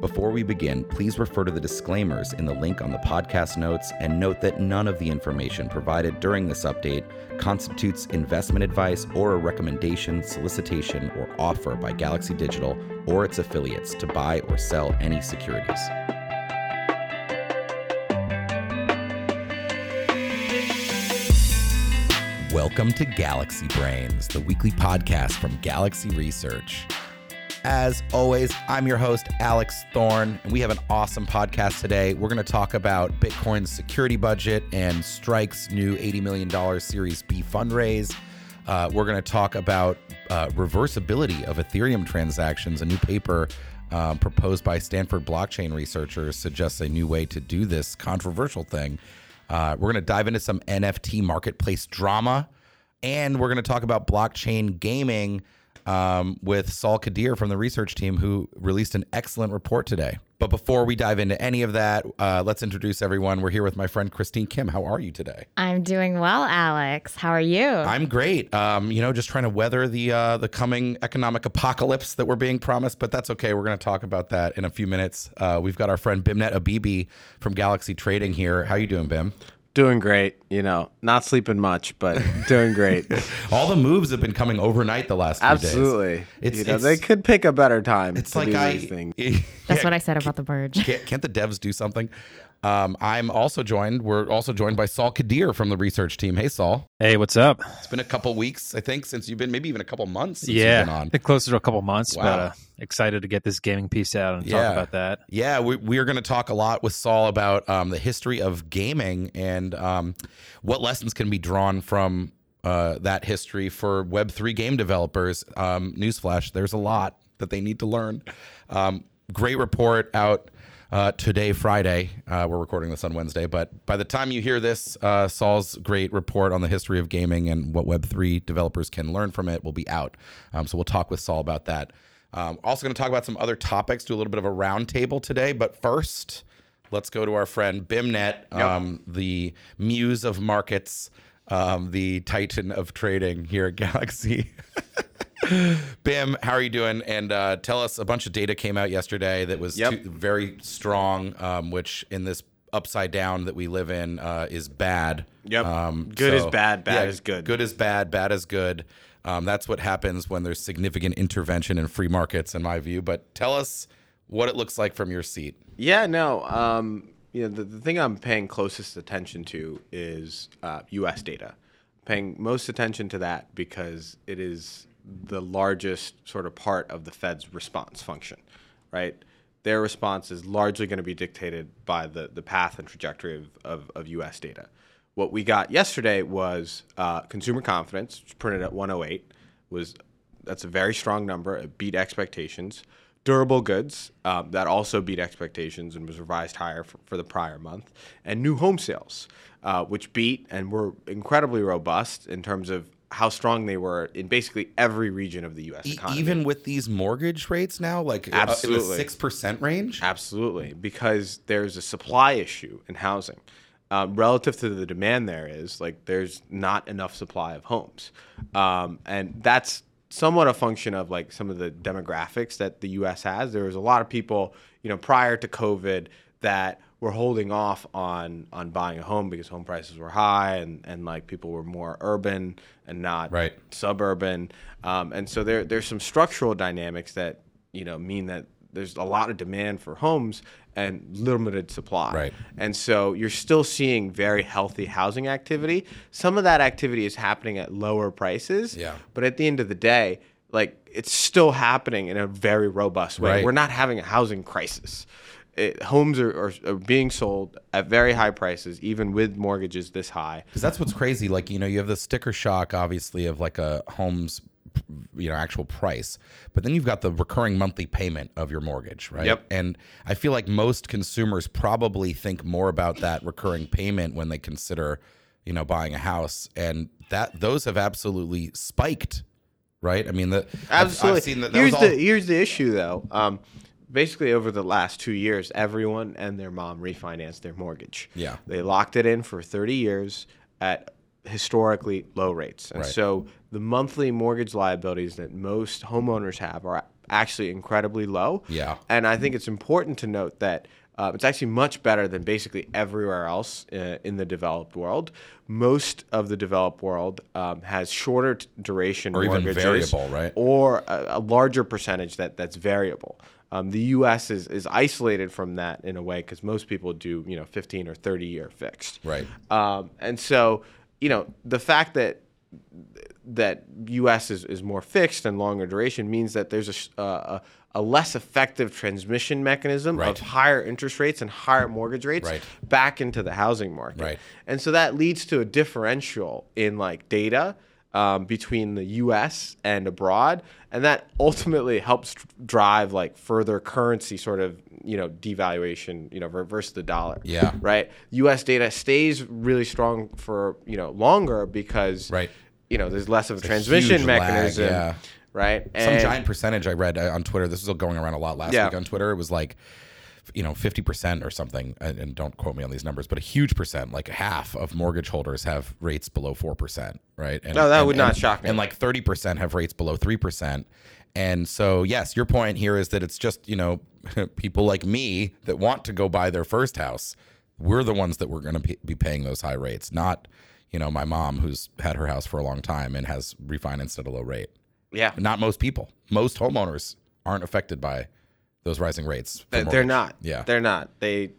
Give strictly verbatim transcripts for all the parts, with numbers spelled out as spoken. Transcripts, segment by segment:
Before we begin, please refer to the disclaimers in the link on the podcast notes and note that none of the information provided during this update constitutes investment advice or a recommendation, solicitation, or offer by Galaxy Digital or its affiliates to buy or sell any securities. Welcome to Galaxy Brains, the weekly podcast from Galaxy Research. As always, I'm your host, Alex Thorn, and we have an awesome podcast today. We're going to talk about Bitcoin's security budget and Strike's new eighty million dollars Series B fundraise. Uh, we're going to talk about uh, reversibility of Ethereum transactions. A new paper uh, proposed by Stanford blockchain researchers suggests a new way to do this controversial thing. Uh, we're going to dive into some N F T marketplace drama, and we're going to talk about blockchain gaming um, with Saul Kadir from the research team, who released an excellent report today. But before we dive into any of that, uh, let's introduce everyone. We're here with my friend Christine Kim. How are you today? I'm doing well, Alex. How are you? I'm great. Um, you know, just trying to weather the uh, the coming economic apocalypse that we're being promised, but that's okay. We're going to talk about that in a few minutes. Uh, we've got our friend Bimnet Abebe from Galaxy Trading here. How you doing, Bim? Doing great, you know, not sleeping much, but doing great. All the moves have been coming overnight the last few Absolutely. days. Absolutely. You know, they could pick a better time. It's to like do I. Things. It, That's yeah, what I said about the Verge. Can't, can't the devs do something? Um, I'm also joined. We're also joined by Saul Kadir from the research team. Hey, Saul. Hey, what's up? It's been a couple weeks, I think, since you've been, maybe even a couple months since yeah, you've been on. Yeah, closer to a couple months, wow. but uh, excited to get this gaming piece out and yeah. talk about that. Yeah, we, we are going to talk a lot with Saul about um, the history of gaming and um, what lessons can be drawn from uh, that history for Web three game developers. Um, newsflash, there's a lot that they need to learn. Um, great report out Uh, today, Friday. Uh, we're recording this on Wednesday, but by the time you hear this, uh, Saul's great report on the history of gaming and what Web three developers can learn from it will be out. Um, so we'll talk with Saul about that. Um, also going to talk about some other topics, do a little bit of a roundtable today. But first, let's go to our friend Bimnet, um, yep. the muse of markets, um, the titan of trading here at Galaxy. Bim, how are you doing? And uh, tell us, a bunch of data came out yesterday that was yep. too, very strong, um, which in this upside down that we live in uh, is bad. Yep. Um, good so, is bad. Bad yeah, is good. Good is bad. Bad is good. Um, that's what happens when there's significant intervention in free markets, in my view. But tell us what it looks like from your seat. Yeah, no. Um, you know, the, the thing I'm paying closest attention to is uh, U S data. I'm paying most attention to that because it is the largest sort of part of the Fed's response function, right? Their response is largely going to be dictated by the, the path and trajectory of, of, of U S data. What we got yesterday was uh, consumer confidence, printed at one oh eight, was that's a very strong number. It beat expectations. Durable goods, um, that also beat expectations and was revised higher for, for the prior month. And new home sales, uh, which beat and were incredibly robust in terms of how strong they were in basically every region of the U S economy. Even with these mortgage rates now, like Absolutely. in the six percent range? Absolutely, because there's a supply issue in housing. Um, relative to the demand there is, like there's not enough supply of homes. Um, and that's somewhat a function of like some of the demographics that the U S has. There was a lot of people, you know, prior to COVID that were holding off on on buying a home because home prices were high and, and like people were more urban and not right. suburban. Um, and so there there's some structural dynamics that, you know, mean that there's a lot of demand for homes and limited supply. Right. And so you're still seeing very healthy housing activity. Some of that activity is happening at lower prices. Yeah. But at the end of the day, like it's still happening in a very robust way. Right. We're not having a housing crisis. It, homes are, are, are being sold at very high prices, even with mortgages this high. Because that's what's crazy. Like, you know, you have the sticker shock, obviously, of like a home's, you know, actual price. But then you've got the recurring monthly payment of your mortgage, right? Yep. And I feel like most consumers probably think more about that recurring payment when they consider, you know, buying a house. And that those have absolutely spiked, right? I mean, the, absolutely. I've, I've seen that, that here's, was all... the, here's the issue, though. Um, Basically, over the last two years, everyone and their mom refinanced their mortgage. Yeah. They locked it in for thirty years at historically low rates. And right. so the monthly mortgage liabilities that most homeowners have are actually incredibly low. Yeah. And I think it's important to note that uh, it's actually much better than basically everywhere else uh, in the developed world. Most of the developed world um, has shorter t- duration or mortgages. Or even variable, right? Or a, a larger percentage that, that's variable. Um, the U S is, is isolated from that in a way because most people do, you know, fifteen or thirty year fixed. Right. Um, and so, you know, the fact that that U S is, is more fixed and longer duration means that there's a uh, a, a less effective transmission mechanism right. of higher interest rates and higher mortgage rates right. back into the housing market. Right. And so that leads to a differential in like data Um, between the U S and abroad, and that ultimately helps tr- drive like further currency sort of, you know, devaluation, you know, reverse the dollar. Yeah. Right. U S data stays really strong for, you know, longer because, right. you know, there's less of a it's transmission a mechanism. Lag, yeah. Right. Some and, giant percentage I read on Twitter. This was going around a lot last yeah. week on Twitter. It was like, you know, fifty percent or something, and, and don't quote me on these numbers, but a huge percent, like half of mortgage holders have rates below four percent, right? And, no, that and, would not and, shock me. And like thirty percent have rates below three percent. And so, yes, your point here is that it's just, you know, people like me that want to go buy their first house, we're the ones that we're going to be paying those high rates, not, you know, my mom who's had her house for a long time and has refinanced at a low rate. Yeah. Not most people. Most homeowners aren't affected by those rising rates. They're mortgage. Not. Yeah. They're not. They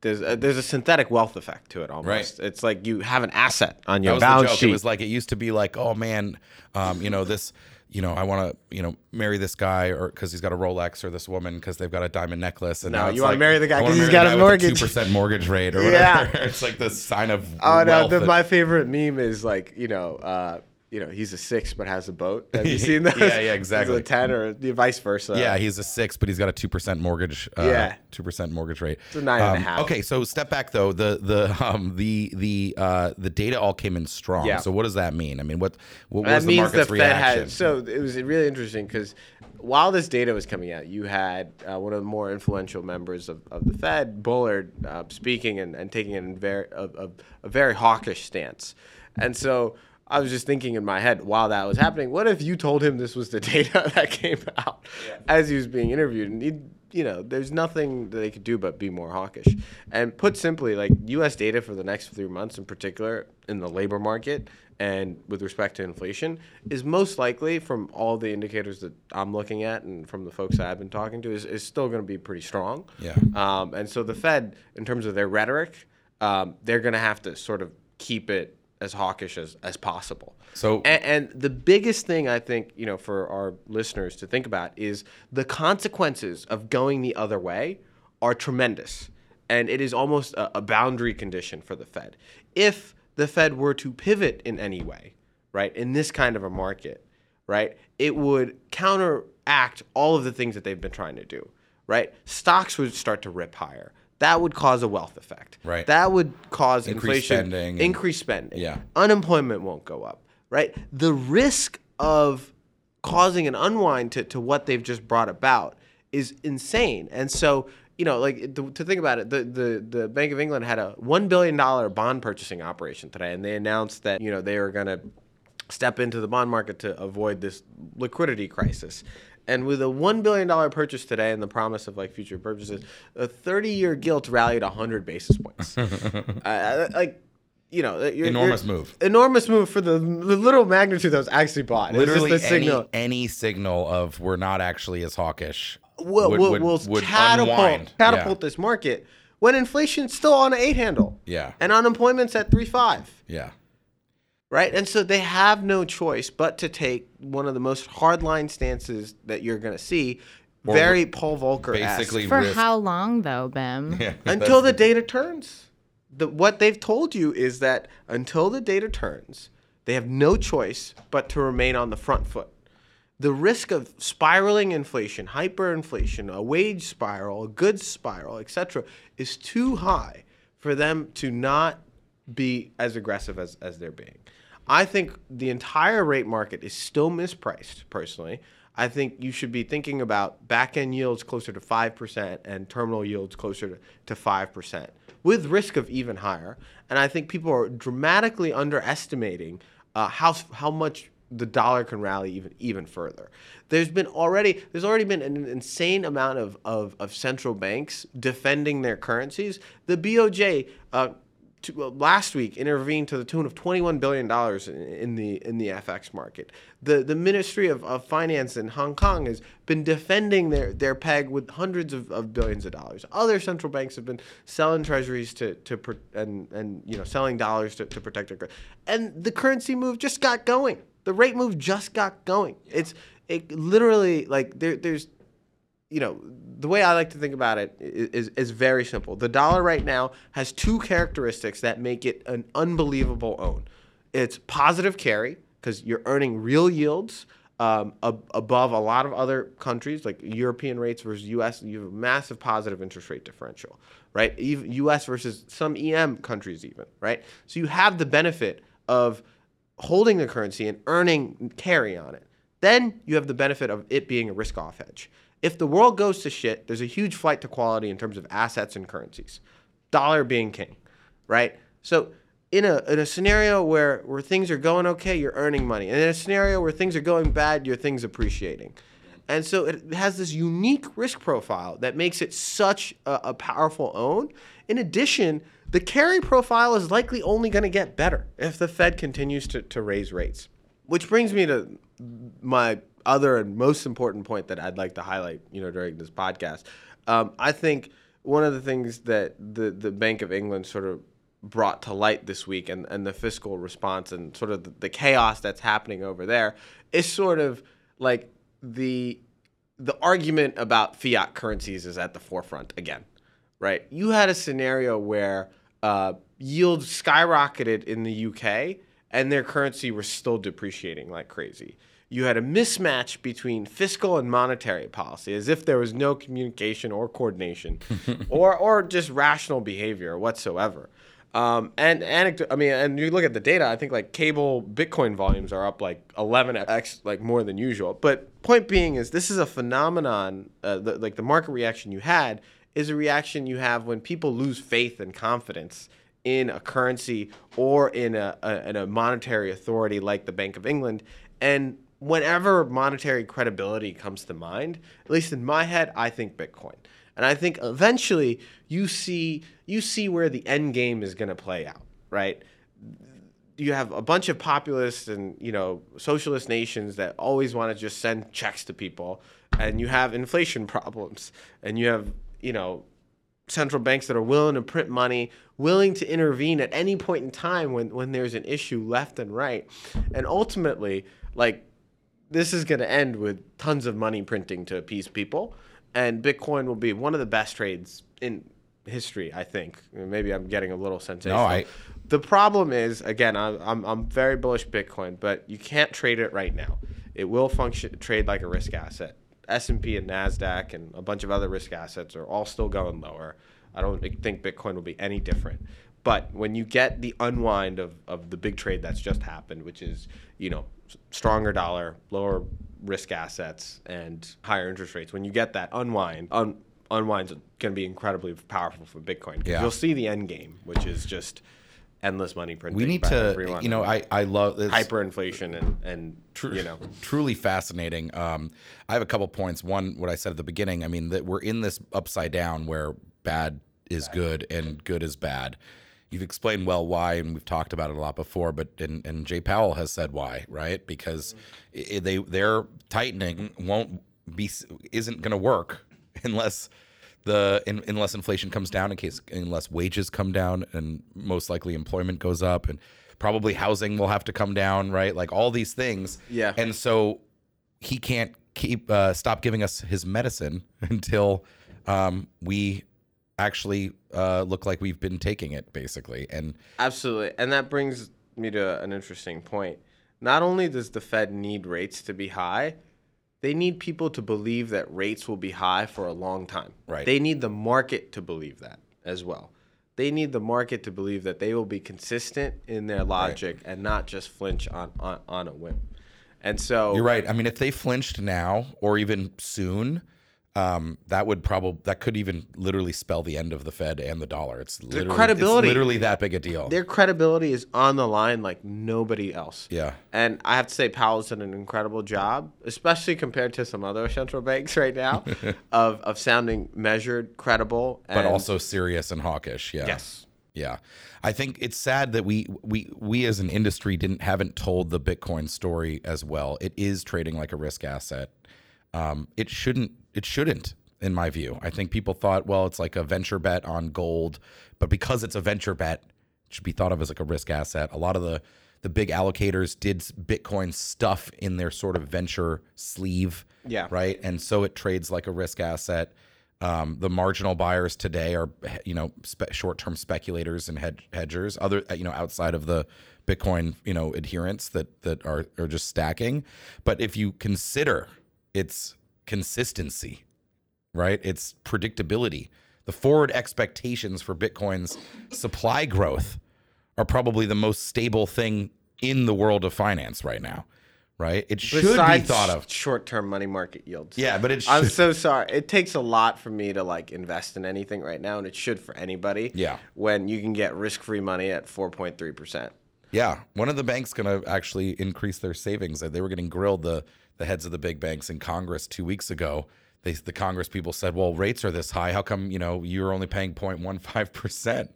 there's a, there's a synthetic wealth effect to it almost. Right. It's like you have an asset on your that was balance the joke. sheet. It was like it used to be like, oh man, um, you know this, you know I want to, you know, marry this guy or because he's got a Rolex or this woman because they've got a diamond necklace. And no, now you want to like, marry the guy because he's got a mortgage, two percent mortgage rate or whatever. Yeah. It's like the sign of. Oh no! The, that, my favorite meme is like you know. Uh, You know, he's a six but has a boat. Have you seen that? yeah, yeah, exactly. He's a ten or vice versa. Yeah, he's a six but he's got a two percent mortgage. Uh, yeah, two percent mortgage rate. It's a nine um, and a half. Okay, so step back though. The the um the the uh the data all came in strong. Yeah. So what does that mean? I mean, what what that was the market's the reaction? Had, so it was really interesting because while this data was coming out, you had uh, one of the more influential members of, of the Fed, Bullard, uh, speaking and, and taking an very a, a, a very hawkish stance, and so. I was just thinking in my head while that was happening, what if you told him this was the data that came out yeah. as he was being interviewed? And, he, you know, there's nothing that they could do but be more hawkish. And put simply, like, U S data for the next three months in particular in the labor market and with respect to inflation is most likely, from all the indicators that I'm looking at and from the folks that I've been talking to, is, is still going to be pretty strong. Yeah. Um, and so the Fed, in terms of their rhetoric, um, they're going to have to sort of keep it as hawkish as, as possible. So, and, and the biggest thing I think, you know, for our listeners to think about is the consequences of going the other way are tremendous. And it is almost a, a boundary condition for the Fed. If the Fed were to pivot in any way, right, in this kind of a market, right, it would counteract all of the things that they've been trying to do, right? Stocks would start to rip higher. That would cause a wealth effect. Right. That would cause increased inflation, spending increased spending. Yeah. Unemployment won't go up. Right. The risk of causing an unwind to, to what they've just brought about is insane. And so, you know, like to, to think about it, the, the, the Bank of England had a one billion dollars bond purchasing operation today, and they announced that, you know, they were going to step into the bond market to avoid this liquidity crisis. And with a one billion dollars purchase today and the promise of like future purchases, a thirty-year gilt rallied one hundred basis points. uh, like, you know, you're, enormous you're, move. Enormous move for the, the little magnitude that was actually bought. Literally just any, signal. any signal of we're not actually as hawkish. Well, would, we'll, would, we'll would catapult, catapult yeah. this market when inflation's still on an eight handle. Yeah. And unemployment's at three point five. Yeah. Right. And so they have no choice but to take one of the most hardline stances that you're going to see. Or very Paul Volcker-esque. Basically for risk. How long, though, Bim? Yeah, until the data turns. The, what they've told you is that until the data turns, they have no choice but to remain on the front foot. The risk of spiraling inflation, hyperinflation, a wage spiral, a goods spiral, et cetera, is too high for them to not be as aggressive as, as they're being. I think the entire rate market is still mispriced, personally. I think you should be thinking about back-end yields closer to five percent and terminal yields closer to five percent, with risk of even higher. And I think people are dramatically underestimating uh, how how much the dollar can rally even even further. There's been already there's already been an insane amount of of, of central banks defending their currencies. The B O J uh, to, uh, last week intervened to the tune of twenty-one billion dollars in, in the in the F X market. The the Ministry of, of Finance in Hong Kong has been defending their, their peg with hundreds of, of billions of dollars. Other central banks have been selling treasuries to to and and you know selling dollars to, to protect their currency. And the currency move just got going. The rate move just got going. Yeah. It's it literally like there, there's, you know, the way I like to think about it is, is very simple. The dollar right now has two characteristics that make it an unbelievable own. It's positive carry because you're earning real yields um, ab- above a lot of other countries, like European rates versus U S. You have a massive positive interest rate differential, right? Even U S versus some E M countries even, right? So you have the benefit of holding the currency and earning carry on it. Then you have the benefit of it being a risk-off hedge. If the world goes to shit, there's a huge flight to quality in terms of assets and currencies, dollar being king, right? So in a in a scenario where, where things are going okay, you're earning money. And in a scenario where things are going bad, your thing's appreciating. And so it has this unique risk profile that makes it such a, a powerful own. In addition, the carry profile is likely only going to get better if the Fed continues to, to raise rates. Which brings me to my other and most important point that I'd like to highlight, you know, during this podcast. Um, I think one of the things that the, the Bank of England sort of brought to light this week and, and the fiscal response and sort of the, the chaos that's happening over there is sort of like the the argument about fiat currencies is at the forefront again. Right, you had a scenario where uh, yields skyrocketed in the U K and their currency was still depreciating like crazy. You had a mismatch between fiscal and monetary policy, as if there was no communication or coordination, or or just rational behavior whatsoever. Um, and anecdote, I mean, and you look at the data. I think like cable Bitcoin volumes are up like eleven x, like more than usual. But point being is this is a phenomenon, uh, the, like the market reaction you had is a reaction you have when people lose faith and confidence in a currency or in a, a, in a monetary authority like the Bank of England. And whenever monetary credibility comes to mind, at least in my head, I think Bitcoin. And I think eventually you see you see where the end game is going to play out, right? You have a bunch of populist and, you know, socialist nations that always want to just send checks to people, and you have inflation problems, and you have, you know, central banks that are willing to print money, willing to intervene at any point in time when, when there's an issue left and right. And ultimately, like, this is going to end with tons of money printing to appease people. And Bitcoin will be one of the best trades in history, I think. Maybe I'm getting a little sensational. No, I... The problem is, again, I'm, I'm, I'm very bullish Bitcoin, but you can't trade it right now. It will function trade like a risk asset. S and P and NASDAQ and a bunch of other risk assets are all still going lower. I don't think Bitcoin will be any different. But when you get the unwind of, of the big trade that's just happened, which is, you know, stronger dollar, lower risk assets, and higher interest rates, when you get that unwind, un, unwind's going to be incredibly powerful for Bitcoin. Because yeah. You'll see the end game, which is just endless money printing. We need to, everyone. you know, I, I love this. Hyperinflation and, and True, you know. Truly fascinating. Um, I have a couple points. One, what I said at the beginning, I mean, that we're in this upside down where bad is bad. good and good is bad. You've explained well why, and we've talked about it a lot before, but and, and Jay Powell has said why, right? Because mm-hmm. it, they their tightening won't be isn't going to work unless The in, unless inflation comes down, in case unless wages come down, and most likely employment goes up, and probably housing will have to come down, right? Like all these things. Yeah. And so he can't keep uh, stop giving us his medicine until um, we actually uh, look like we've been taking it, basically. And absolutely, and that brings me to an interesting point. Not only does the Fed need rates to be high, they need people to believe that rates will be high for a long time. Right. They need the market to believe that as well. They need the market to believe that they will be consistent in their logic right. and not just flinch on, on, on a whim. And so you're right. I mean, if they flinched now or even soon, Um, that would probably that could even literally spell the end of the Fed and the dollar. It's literally, their credibility, it's literally that big a deal. Their credibility is on the line like nobody else. Yeah. And I have to say Powell's done an incredible job, especially compared to some other central banks right now, of of sounding measured, credible, and but also serious and hawkish. Yeah. Yes. Yeah. I think it's sad that we we we as an industry didn't haven't told the Bitcoin story as well. It is trading like a risk asset. Um, it shouldn't. It shouldn't, in my view. I think people thought, well, it's like a venture bet on gold, but because it's a venture bet, it should be thought of as like a risk asset. A lot of the, the big allocators did Bitcoin stuff in their sort of venture sleeve, yeah, right? And so it trades like a risk asset. Um, the marginal buyers today are, you know, spe- short-term speculators and hedge- hedgers, other, you know, outside of the Bitcoin, you know, adherents that that are, are just stacking. But if you consider its consistency, right? It's predictability. The forward expectations for Bitcoin's supply growth are probably the most stable thing in the world of finance right now, right? It should Besides be thought of short-term money market yields. Yeah, but it should. I'm so sorry. It takes a lot for me to like invest in anything right now, and it should for anybody. Yeah. When you can get risk-free money at four point three percent. Yeah. One of the banks going to actually increase their savings. They were getting grilled, the the heads of the big banks in Congress two weeks ago. They, the Congress people said, well, rates are this high. How come, you know, you're only paying zero point one five percent?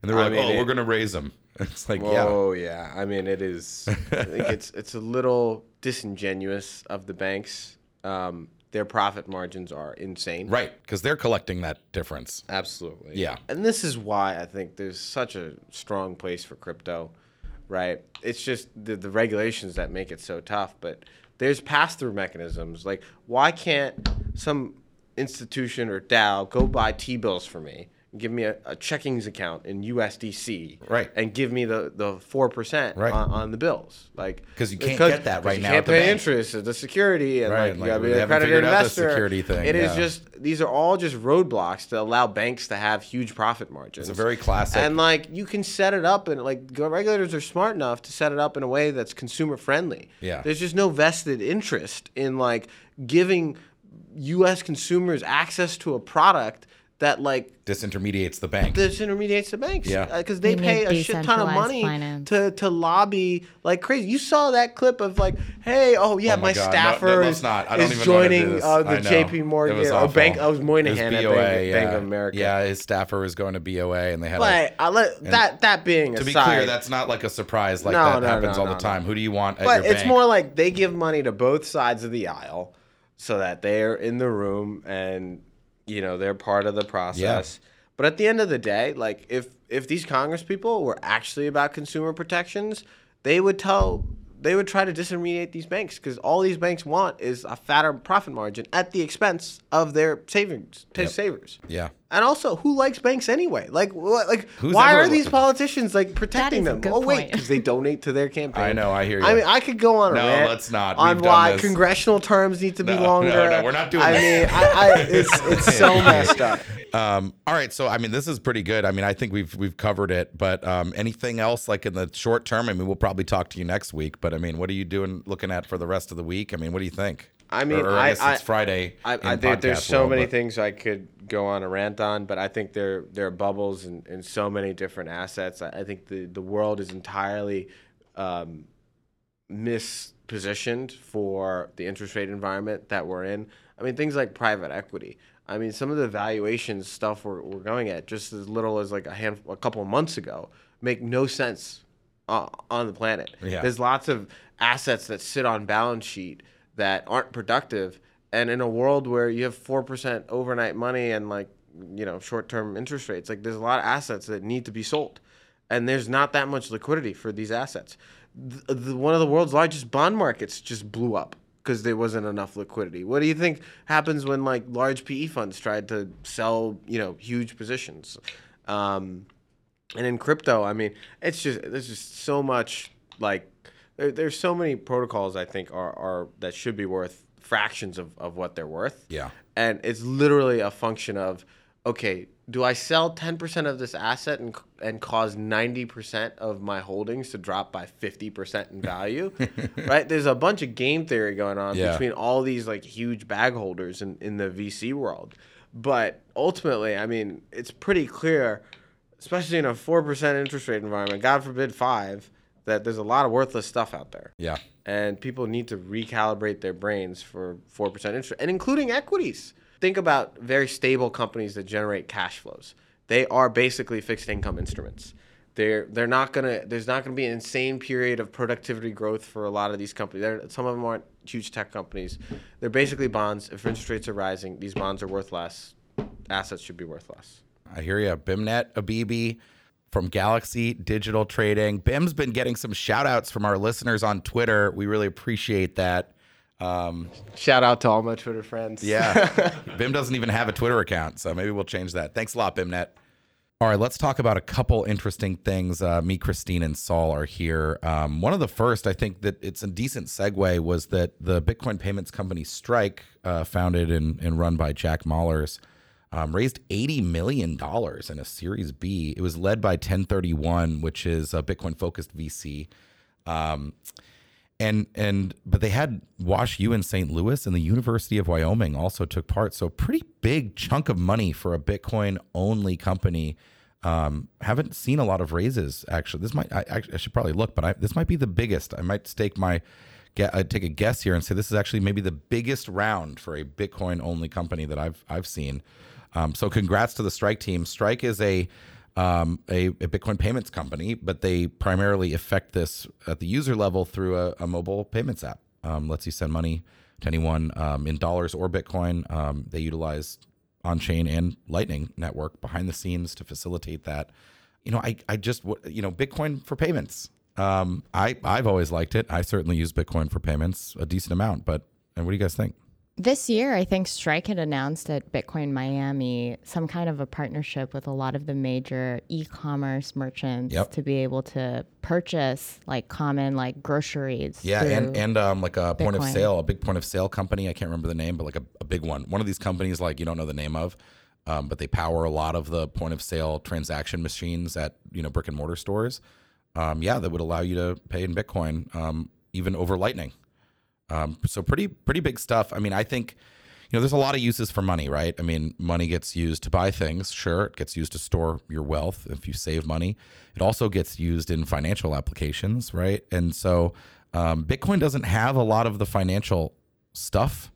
And they were I like, mean, oh, it, we're going to raise them. It's like, yeah. Oh, yeah. I mean, it is. I think it's, it's a little disingenuous of the banks. Um, their profit margins are insane. Right, because they're collecting that difference. Absolutely. Yeah. And this is why I think there's such a strong place for crypto, right? It's just the, the regulations that make it so tough, but there's pass-through mechanisms. Like, why can't some institution or DAO go buy T-bills for me and give me a, a checkings account in U S D C, right, and give me the, the four percent right. on, on the bills? Like, because you can't get that right now. You can't pay interest at the security, and right. like, like you got to be a creditor investor. Security thing. It yeah. is just these are all just roadblocks to allow banks to have huge profit margins. It's a very classic. And like you can set it up, and like regulators are smart enough to set it up in a way that's consumer friendly. Yeah. There's just no vested interest in like giving U S consumers access to a product that like disintermediates the bank. Disintermediates the banks. Yeah, because uh, they we pay a shit ton of money finance. to to lobby like crazy. You saw that clip of like, hey, oh yeah, oh my, my staffer no, no, is, not. I don't is even joining uh, the J P. Morgan or oh, bank. I was Moynihan at Bank, yeah. Bank of America. Yeah, his staffer is going to B O A, and they had. But a, I let, that that being to aside, be clear, that's not like a surprise. Like no, that no, happens no, all no, the time. No. Who do you want? But at your it's bank? More like they give money to both sides of the aisle, so that they're in the room and. You know, they're part of the process. Yeah. But at the end of the day, like if if these Congress people were actually about consumer protections, they would tell they would try to disintermediate these banks because all these banks want is a fatter profit margin at the expense of their savings yep. savers. Yeah. And also, who likes banks anyway? Like, wh- like Who's why are these politicians like protecting them? Oh wait, because they donate to their campaign. I know, I hear you. I mean, I could go on a no, rant let's not. on We've why congressional terms need to no, be longer. No, no, we're not doing I this. Mean, I, I, it's it's so messed up. Um, all right, so I mean, this is pretty good. I mean, I think we've we've covered it. But um, anything else like in the short term? I mean, we'll probably talk to you next week. But I mean, what are you doing, looking at for the rest of the week? I mean, what do you think? I mean, or, or I, I guess it's Friday. I, I, I think there's so world, many but. things I could go on a rant on, but I think there there are bubbles in, in so many different assets. I, I think the, the world is entirely um, mispositioned for the interest rate environment that we're in. I mean, things like private equity. I mean, some of the valuation stuff we're we're going at just as little as like a handful, a couple of months ago, make no sense uh, on the planet. Yeah. There's lots of assets that sit on balance sheet that aren't productive, and in a world where you have four percent overnight money and like, you know, short-term interest rates, like there's a lot of assets that need to be sold, and there's not that much liquidity for these assets. The, the, one of the world's largest bond markets just blew up because there wasn't enough liquidity. What do you think happens when like large P E funds tried to sell, you know, huge positions? Um, and in crypto, I mean, it's just, there's just so much like, There, there's so many protocols I think are, are that should be worth fractions of, of what they're worth. Yeah. And it's literally a function of okay, do I sell ten percent of this asset and and cause ninety percent of my holdings to drop by fifty percent in value? Right? There's a bunch of game theory going on yeah. between all these like huge bag holders in, in the V C world. But ultimately, I mean, it's pretty clear, especially in a four percent interest rate environment, God forbid five, that there's a lot of worthless stuff out there. Yeah. And people need to recalibrate their brains for four percent interest, and including equities. Think about very stable companies that generate cash flows. They are basically fixed income instruments. They're they're not gonna there's not gonna be an insane period of productivity growth for a lot of these companies. They're, some of them aren't huge tech companies. They're basically bonds. If interest rates are rising, these bonds are worth less. Assets should be worth less. I hear you. Bimnet Abebe from Galaxy Digital Trading. Bim's been getting some shout outs from our listeners on Twitter. We really appreciate that. Um, Shout out to all my Twitter friends. Yeah. Bim doesn't even have a Twitter account, so maybe we'll change that. Thanks a lot, Bimnet. All right, let's talk about a couple interesting things. Uh, me, Christine, and Saul are here. Um, one of the first, I think that it's a decent segue, was that the Bitcoin payments company Strike, uh, founded and, and run by Jack Mahlers, um, raised eighty million dollars in a Series B. It was led by ten thirty-one, which is a Bitcoin-focused V C. Um, And and but they had Wash U in Saint Louis, and the University of Wyoming also took part. So pretty big chunk of money for a Bitcoin only company. Um, haven't seen a lot of raises actually. This might I, I should probably look, but I, this might be the biggest. I might stake my I'd take a guess here and say this is actually maybe the biggest round for a Bitcoin only company that I've I've seen. Um, so congrats to the Strike team. Strike is a Um, a, a Bitcoin payments company, but they primarily affect this at the user level through a, a mobile payments app. Um, lets you send money to anyone um, in dollars or Bitcoin. Um, they utilize on-chain and Lightning Network behind the scenes to facilitate that. You know, I I just you know Bitcoin for payments. Um, I I've always liked it. I certainly use Bitcoin for payments a decent amount. But and what do you guys think? This year, I think Strike had announced at Bitcoin Miami some kind of a partnership with a lot of the major e-commerce merchants yep. to be able to purchase like common like groceries. Yeah, and, and um, like a Bitcoin. point of sale, a big point of sale company. I can't remember the name, but like a, a big one. One of these companies like you don't know the name of, um, but they power a lot of the point of sale transaction machines at you know brick and mortar stores. Um, yeah, that would allow you to pay in Bitcoin um, even over Lightning. Um, so pretty, pretty big stuff. I mean, I think, you know, there's a lot of uses for money, right? I mean, money gets used to buy things. Sure. It gets used to store your wealth. If you save money, it also gets used in financial applications. Right. And so, um, Bitcoin doesn't have a lot of the financial stuff,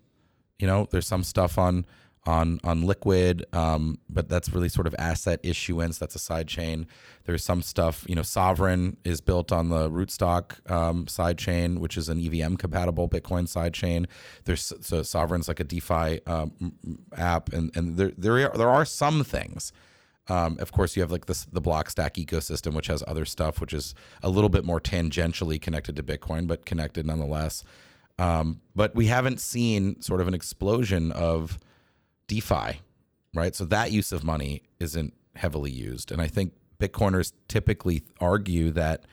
you know, there's some stuff on, on, on Liquid. Um, but that's really sort of asset issuance. That's a side chain. There's some stuff, you know, Sovereign is built on the rootstock um, side chain, which is an E V M compatible Bitcoin side chain. There's so Sovereign's like a DeFi um, app, and and there there are, there are some things. Um, of course, you have like this the Blockstack ecosystem, which has other stuff, which is a little bit more tangentially connected to Bitcoin, but connected nonetheless. Um, but we haven't seen sort of an explosion of DeFi, right? So that use of money isn't heavily used, and I think Bitcoiners typically argue that,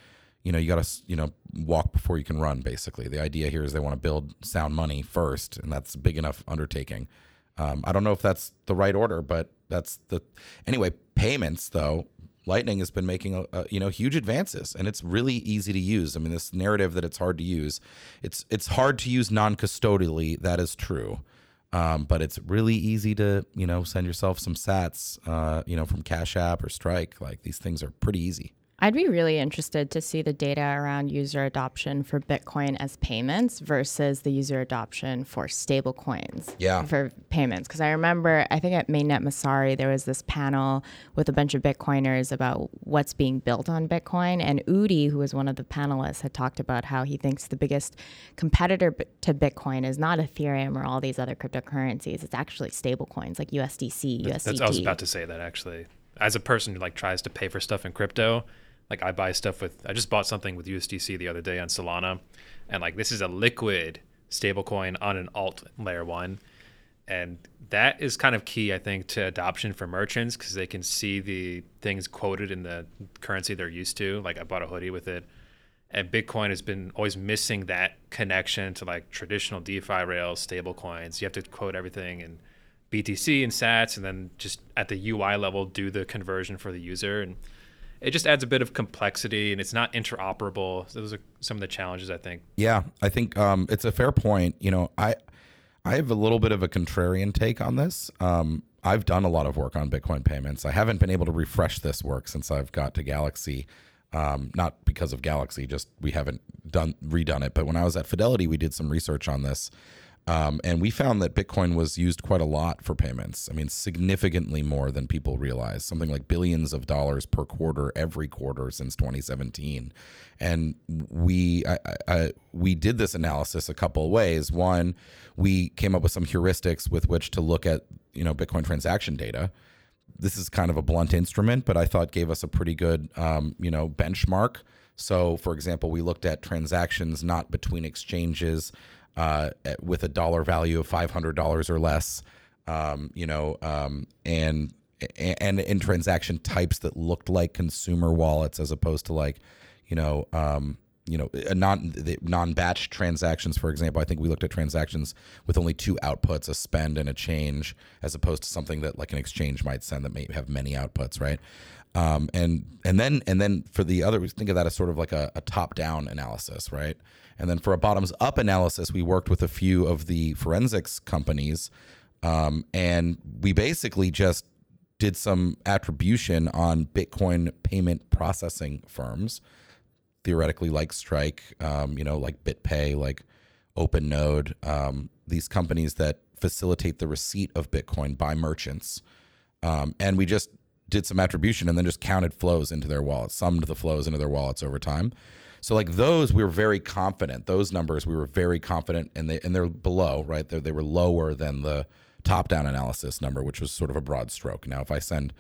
you know, you got to, you know, walk before you can run, basically. The idea here is they want to build sound money first, and that's a big enough undertaking. Um, I don't know if that's the right order, but that's the... Anyway, payments, though, Lightning has been making, a, a, you know, huge advances, and it's really easy to use. I mean, this narrative that it's hard to use, it's it's hard to use non-custodially, that is true. Um, but it's really easy to, you know, send yourself some sats, uh, you know, from Cash App or Strike. Like these things are pretty easy. I'd be really interested to see the data around user adoption for Bitcoin as payments versus the user adoption for stable coins yeah. for payments. Because I remember, I think at Mainnet Masari, there was this panel with a bunch of Bitcoiners about what's being built on Bitcoin. And Udi, who was one of the panelists, had talked about how he thinks the biggest competitor to Bitcoin is not Ethereum or all these other cryptocurrencies. It's actually stable coins like U S D C, U S D T. That's, I was about to say that, actually. As a person who like tries to pay for stuff in crypto, like I buy stuff with, I just bought something with U S D C the other day on Solana, and like this is a liquid stablecoin on an alt layer one. And that is kind of key, I think, to adoption for merchants because they can see the things quoted in the currency they're used to. Like I bought a hoodie with it, and Bitcoin has been always missing that connection to like traditional DeFi rails, stablecoins. You have to quote everything in B T C and sats, and then just at the U I level do the conversion for the user. And it just adds a bit of complexity, and it's not interoperable. So those are some of the challenges, I think. Yeah, I think um, it's a fair point. You know, I I have a little bit of a contrarian take on this. Um, I've done a lot of work on Bitcoin payments. I haven't been able to refresh this work since I've got to Galaxy. Um, not because of Galaxy, just we haven't done redone it. But when I was at Fidelity, we did some research on this. Um, and we found that Bitcoin was used quite a lot for payments. I mean, significantly more than people realize, something like billions of dollars per quarter, every quarter since twenty seventeen. And we I, I, we did this analysis a couple of ways. One, we came up with some heuristics with which to look at, you know, Bitcoin transaction data. This is kind of a blunt instrument, but I thought gave us a pretty good, um, you know, benchmark. So, for example, we looked at transactions not between exchanges, Uh, with a dollar value of five hundred dollars or less, um, you know, um, and and in transaction types that looked like consumer wallets as opposed to like, you know, um, you know, non non-batch transactions, for example. I think we looked at transactions with only two outputs, a spend and a change, as opposed to something that like an exchange might send that may have many outputs, right? Um, and and then and then for the other, we think of that as sort of like a, a top-down analysis, right? And then for a bottoms-up analysis, we worked with a few of the forensics companies, um, and we basically just did some attribution on Bitcoin payment processing firms, theoretically like Strike, um, you know, like BitPay, like OpenNode, um, these companies that facilitate the receipt of Bitcoin by merchants, um, and we just did some attribution and then just counted flows into their wallets, summed the flows into their wallets over time. So like those, we were very confident. Those numbers, we were very confident, and they and they're below, right? They're, they were lower than the top-down analysis number, which was sort of a broad stroke. Now, if I send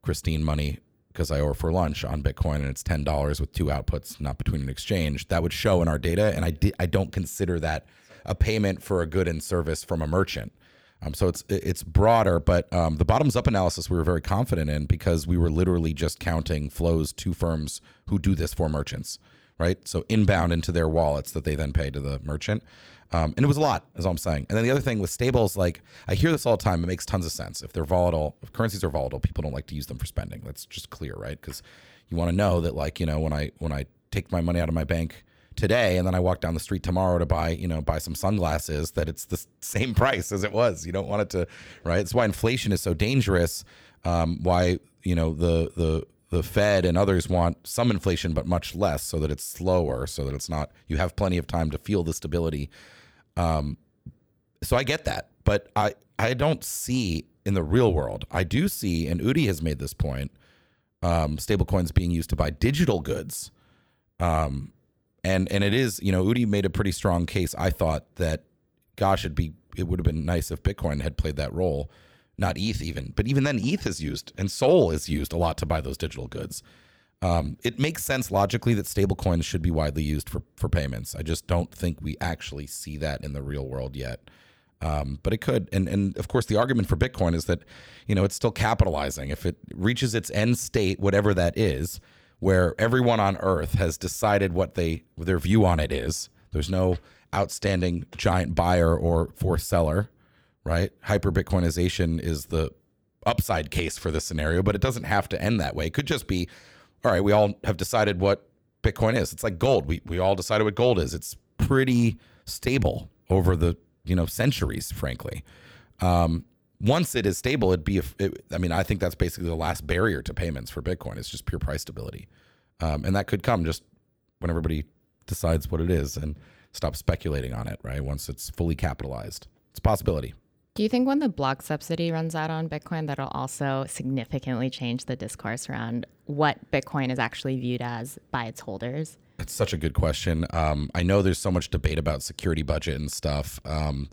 Christine money because I owe her for lunch on Bitcoin and it's ten dollars with two outputs, not between an exchange, that would show in our data, and I di- I don't consider that a payment for a good and service from a merchant. Um, so it's it's broader, but um, the bottoms-up analysis we were very confident in because we were literally just counting flows to firms who do this for merchants, right? So inbound into their wallets that they then pay to the merchant. Um, and it was a lot, is all I'm saying. And then the other thing with stables, like I hear this all the time, it makes tons of sense. If they're volatile, if currencies are volatile, people don't like to use them for spending. That's just clear, right? Because you want to know that, like, you know, when I when I take my money out of my bank today and then I walk down the street tomorrow to buy, you know, buy some sunglasses, that it's the same price as it was. You don't want it to, right? That's why inflation is so dangerous. Um, why, you know, the the the Fed and others want some inflation, but much less, so that it's slower, so that it's not, you have plenty of time to feel the stability. Um, so I get that, but I, I don't see in the real world, I do see, and Udi has made this point, um, stable coins being used to buy digital goods. Um, And and it is, you know, Udi made a pretty strong case, I thought, that, gosh, it'd be, it would have been nice if Bitcoin had played that role, not E T H even. But even then, E T H is used and Sol is used a lot to buy those digital goods. Um, it makes sense logically that stablecoins should be widely used for, for payments. I just don't think we actually see that in the real world yet. Um, but it could. And, and of course, the argument for Bitcoin is that, you know, it's still capitalizing. If it reaches its end state, whatever that is, where everyone on Earth has decided what they their view on it is. There's no outstanding giant buyer or forced seller, right? Hyper-Bitcoinization is the upside case for this scenario, but it doesn't have to end that way. It could just be, all right, we all have decided what Bitcoin is. It's like gold. We we all decided what gold is. It's pretty stable over the, you know, centuries, frankly. Um, Once it is stable, it'd be, a, it, I mean, I think that's basically the last barrier to payments for Bitcoin. It's just pure price stability. Um, and that could come just when everybody decides what it is and stops speculating on it, right? Once it's fully capitalized, it's a possibility. Do you think when the block subsidy runs out on Bitcoin, that'll also significantly change the discourse around what Bitcoin is actually viewed as by its holders? That's such a good question. Um, I know there's so much debate about security budget and stuff. Um,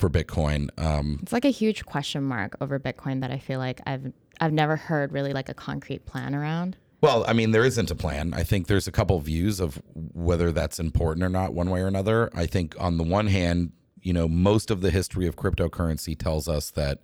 for Bitcoin. Um, it's like a huge question mark over Bitcoin that I feel like I've I've never heard really like a concrete plan around. Well, I mean, there isn't a plan. I think there's a couple views of whether that's important or not one way or another. I think on the one hand, you know, most of the history of cryptocurrency tells us that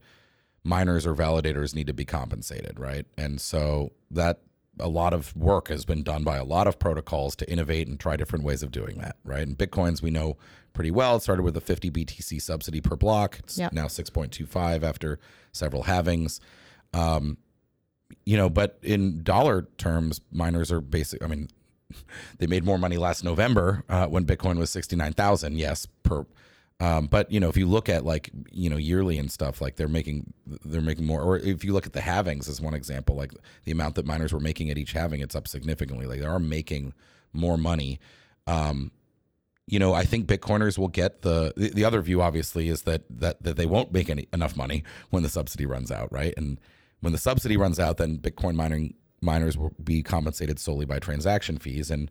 miners or validators need to be compensated, right? And so that a lot of work has been done by a lot of protocols to innovate and try different ways of doing that, right? And Bitcoin's, we know pretty well, it started with a fifty B T C subsidy per block. It's yep. now six point two five after several halvings. Um, you know, but in dollar terms, miners are basic. I mean, they made more money last November uh, when Bitcoin was sixty-nine thousand, yes, per. Um, but, you know, if you look at like, you know, yearly and stuff, like they're making they're making more. Or if you look at the halvings as one example, like the amount that miners were making at each halving, it's up significantly. Like they are making more money. Um, you know, I think Bitcoiners will get the the, the other view, obviously, is that, that that they won't make any enough money when the subsidy runs out. Right. And when the subsidy runs out, then Bitcoin mining miners will be compensated solely by transaction fees. And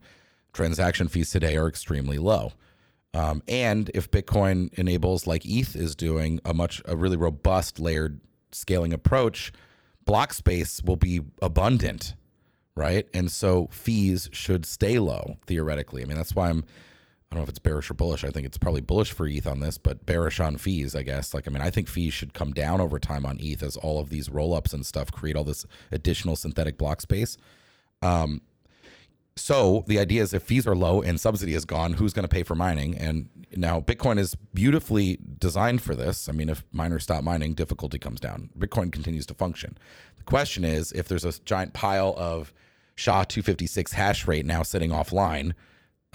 transaction fees today are extremely low. Um, and if Bitcoin enables, like E T H is doing, a much a really robust layered scaling approach, block space will be abundant, right? And so fees should stay low theoretically. I mean, that's why I'm, I don't know if it's bearish or bullish. I think it's probably bullish for E T H on this, but bearish on fees, I guess. Like, I mean, I think fees should come down over time on E T H as all of these roll-ups and stuff create all this additional synthetic block space. Um, So the idea is if fees are low and subsidy is gone, who's going to pay for mining? And now Bitcoin is beautifully designed for this. I mean, if miners stop mining, difficulty comes down. Bitcoin continues to function. The question is, if there's a giant pile of S H A two fifty-six hash rate now sitting offline,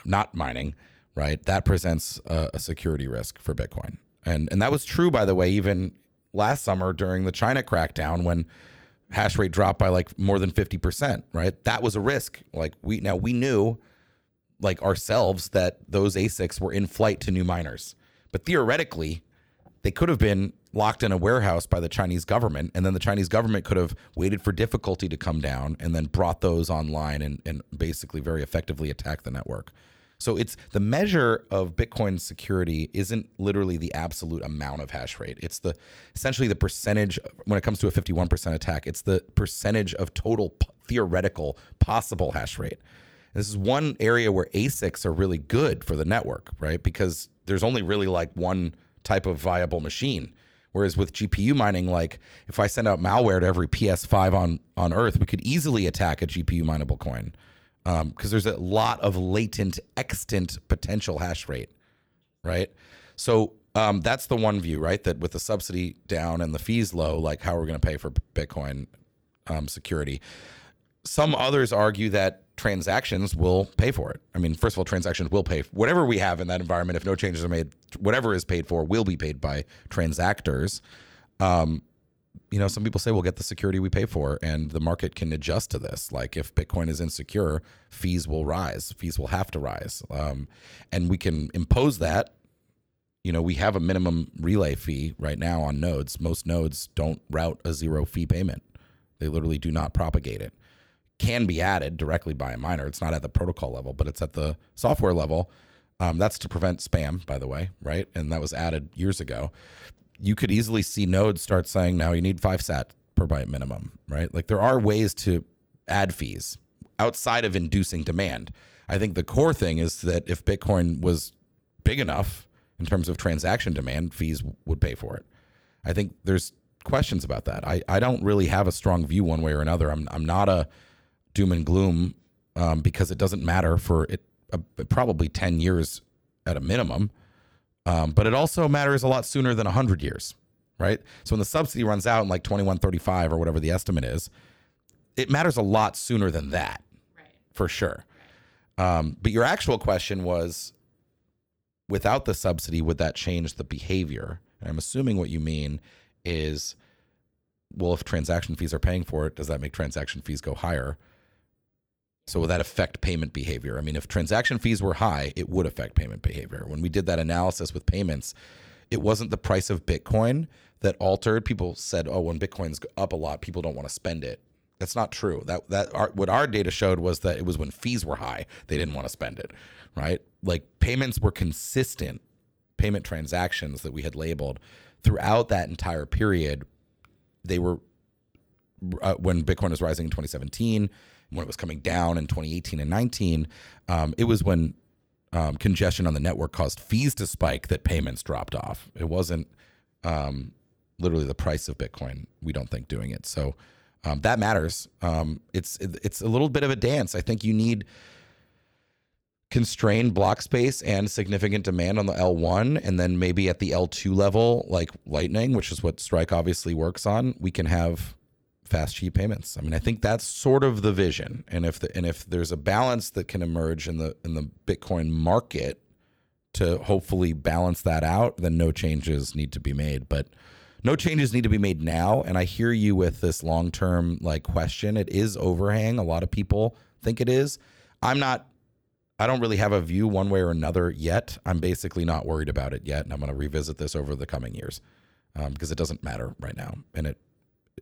not mining, right? That presents a, a security risk for Bitcoin. And, and that was true, by the way, even last summer during the China crackdown when hash rate dropped by like more than fifty percent, right? That was a risk. Like we now we knew like ourselves that those A SICs were in flight to new miners, but theoretically they could have been locked in a warehouse by the Chinese government. And then the Chinese government could have waited for difficulty to come down and then brought those online and, and basically very effectively attacked the network. So it's the measure of Bitcoin security isn't literally the absolute amount of hash rate. It's the essentially the percentage when it comes to a fifty-one percent attack. It's the percentage of total p- theoretical possible hash rate. And this is one area where A SICs are really good for the network, right? Because there's only really like one type of viable machine. Whereas with G P U mining, like if I send out malware to every P S five on, on Earth, we could easily attack a G P U mineable coin. Because um, there's a lot of latent, extant potential hash rate, right? So um, that's the one view, right? That with the subsidy down and the fees low, like how are we going to pay for Bitcoin um, security? Some others argue that transactions will pay for it. I mean, first of all, transactions will pay. Whatever we have in that environment, if no changes are made, whatever is paid for will be paid by transactors. Um You know, some people say we'll get the security we pay for, and the market can adjust to this. Like if Bitcoin is insecure, fees will rise. Fees will have to rise. Um, and we can impose that. You know, we have a minimum relay fee right now on nodes. Most nodes don't route a zero fee payment. They literally do not propagate it. Can be added directly by a miner. It's not at the protocol level, but it's at the software level. Um, that's to prevent spam, by the way, right? And that was added years ago. You could easily see nodes start saying, now you need five sat per byte minimum, right? Like there are ways to add fees outside of inducing demand. I think the core thing is that if Bitcoin was big enough in terms of transaction demand, fees would pay for it. I think there's questions about that. I, I don't really have a strong view one way or another. I'm I'm not a doom and gloom um, because it doesn't matter for it uh, probably ten years at a minimum. Um, but it also matters a lot sooner than one hundred years, right? So when the subsidy runs out in like twenty-one thirty-five or whatever the estimate is, it matters a lot sooner than that, right? For sure. Right. Um, but your actual question was, without the subsidy, would that change the behavior? And I'm assuming what you mean is, well, if transaction fees are paying for it, does that make transaction fees go higher? So will that affect payment behavior? I mean, if transaction fees were high, it would affect payment behavior. When we did that analysis with payments, it wasn't the price of Bitcoin that altered. People said, oh, when Bitcoin's up a lot, people don't want to spend it. That's not true. That that our, what our data showed was that it was when fees were high, they didn't want to spend it, right? Like payments were consistent, payment transactions that we had labeled throughout that entire period. They were, uh, when Bitcoin was rising in twenty seventeen, when it was coming down in twenty eighteen and nineteen, um, it was when um, congestion on the network caused fees to spike that payments dropped off. It wasn't um, literally the price of Bitcoin, we don't think, doing it. So Um, that matters. Um, it's it's a little bit of a dance. I think you need constrained block space and significant demand on the L one, and then maybe at the L two level, like Lightning, which is what Strike obviously works on, we can have fast, cheap payments. I mean, I think that's sort of the vision. And if the, and if there's a balance that can emerge in the in the Bitcoin market to hopefully balance that out, then no changes need to be made. But no changes need to be made now. And I hear you with this long-term like question. It is overhang. A lot of people think it is. I'm not, I don't really have a view one way or another yet. I'm basically not worried about it yet. And I'm going to revisit this over the coming years um, because it doesn't matter right now. And it,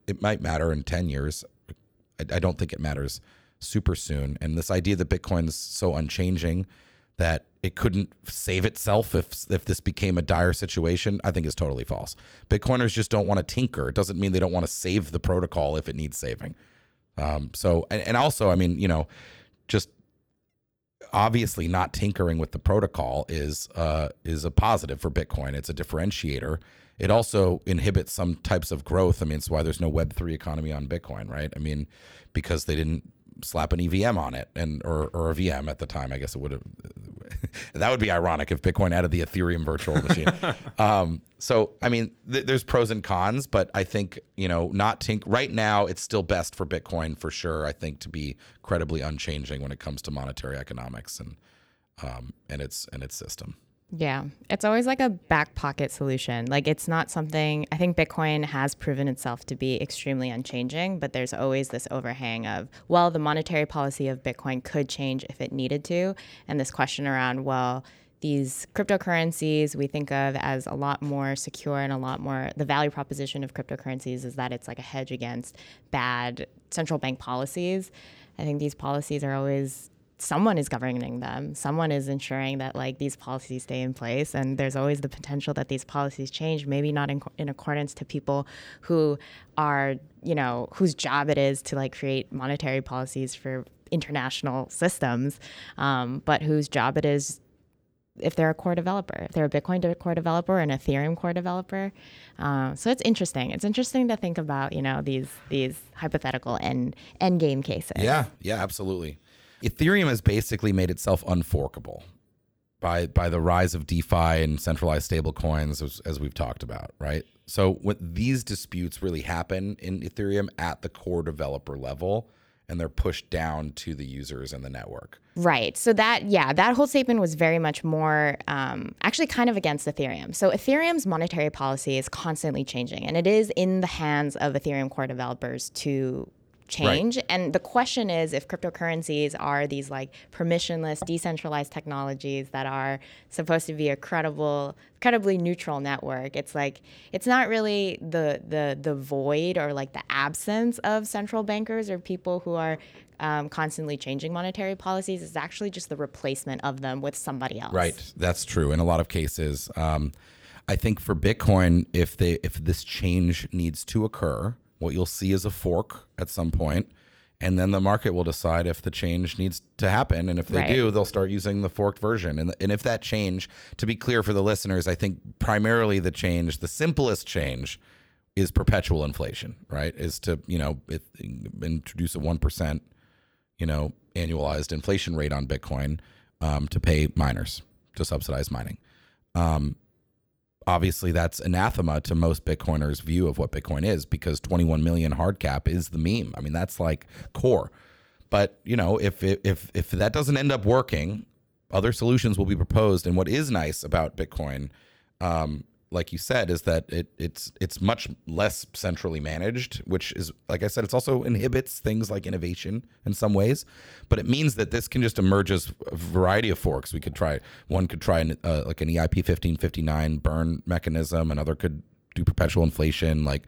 it might matter in ten years. I, I don't think it matters super soon. And this idea that Bitcoin is so unchanging that it couldn't save itself if if this became a dire situation, I think is totally false. Bitcoiners just don't want to tinker. It doesn't mean they don't want to save the protocol if it needs saving. Um, so, and, and also, I mean, you know, just obviously not tinkering with the protocol is uh, is a positive for Bitcoin. It's a differentiator. It also inhibits some types of growth. I mean, it's why there's no Web three economy on Bitcoin, right? I mean, because they didn't slap an E V M on it, and or or a V M at the time. I guess it would have. That would be ironic if Bitcoin added the Ethereum virtual machine. um, so I mean, th- there's pros and cons, but I think you know, not tink right now. It's still best for Bitcoin for sure. I think to be credibly unchanging when it comes to monetary economics and um, and its and its system. Yeah, it's always like a back pocket solution. Like it's not something, I think Bitcoin has proven itself to be extremely unchanging, but there's always this overhang of, well, the monetary policy of Bitcoin could change if it needed to. And this question around, well, these cryptocurrencies we think of as a lot more secure and a lot more, the value proposition of cryptocurrencies is that it's like a hedge against bad central bank policies. I think these policies are always, someone is governing them. Someone is ensuring that like these policies stay in place, and there's always the potential that these policies change, maybe not in, in accordance to people who are, you know, whose job it is to like create monetary policies for international systems, um, but whose job it is if they're a core developer, if they're a Bitcoin core developer, an Ethereum core developer. Uh, so it's interesting. It's interesting to think about, you know, these these hypothetical end, end game cases. Yeah, yeah, absolutely. Ethereum has basically made itself unforkable by by the rise of DeFi and centralized stablecoins, as, as we've talked about, right? So when these disputes really happen in Ethereum at the core developer level, and they're pushed down to the users and the network. Right. So that, yeah, that whole statement was very much more um, actually kind of against Ethereum. So Ethereum's monetary policy is constantly changing, and it is in the hands of Ethereum core developers to change. Right. And the question is if cryptocurrencies are these like permissionless, decentralized technologies that are supposed to be a credible, credibly neutral network. It's like it's not really the the the void or like the absence of central bankers or people who are um, constantly changing monetary policies. It's actually just the replacement of them with somebody else. Right. That's true in a lot of cases. Um, I think for Bitcoin, if they if this change needs to occur, what you'll see is a fork at some point, and then the market will decide if the change needs to happen. And if they right. do, they'll start using the forked version. And, and if that change, to be clear for the listeners, I think primarily the change, the simplest change is perpetual inflation, right? Is to, you know, it, introduce a one percent, you know, annualized inflation rate on Bitcoin um, to pay miners, to subsidize mining. Um, Obviously, that's anathema to most Bitcoiners' view of what Bitcoin is, because twenty-one million hard cap is the meme. I mean, that's like core. But, you know, if if if that doesn't end up working, other solutions will be proposed. And what is nice about Bitcoin, um, like you said, is that it it's it's much less centrally managed, which is, like I said, it's also inhibits things like innovation in some ways. But it means that this can just emerge as a variety of forks. We could try one could try an, uh, like an E I P fifteen fifty-nine burn mechanism. Another could do perpetual inflation. Like,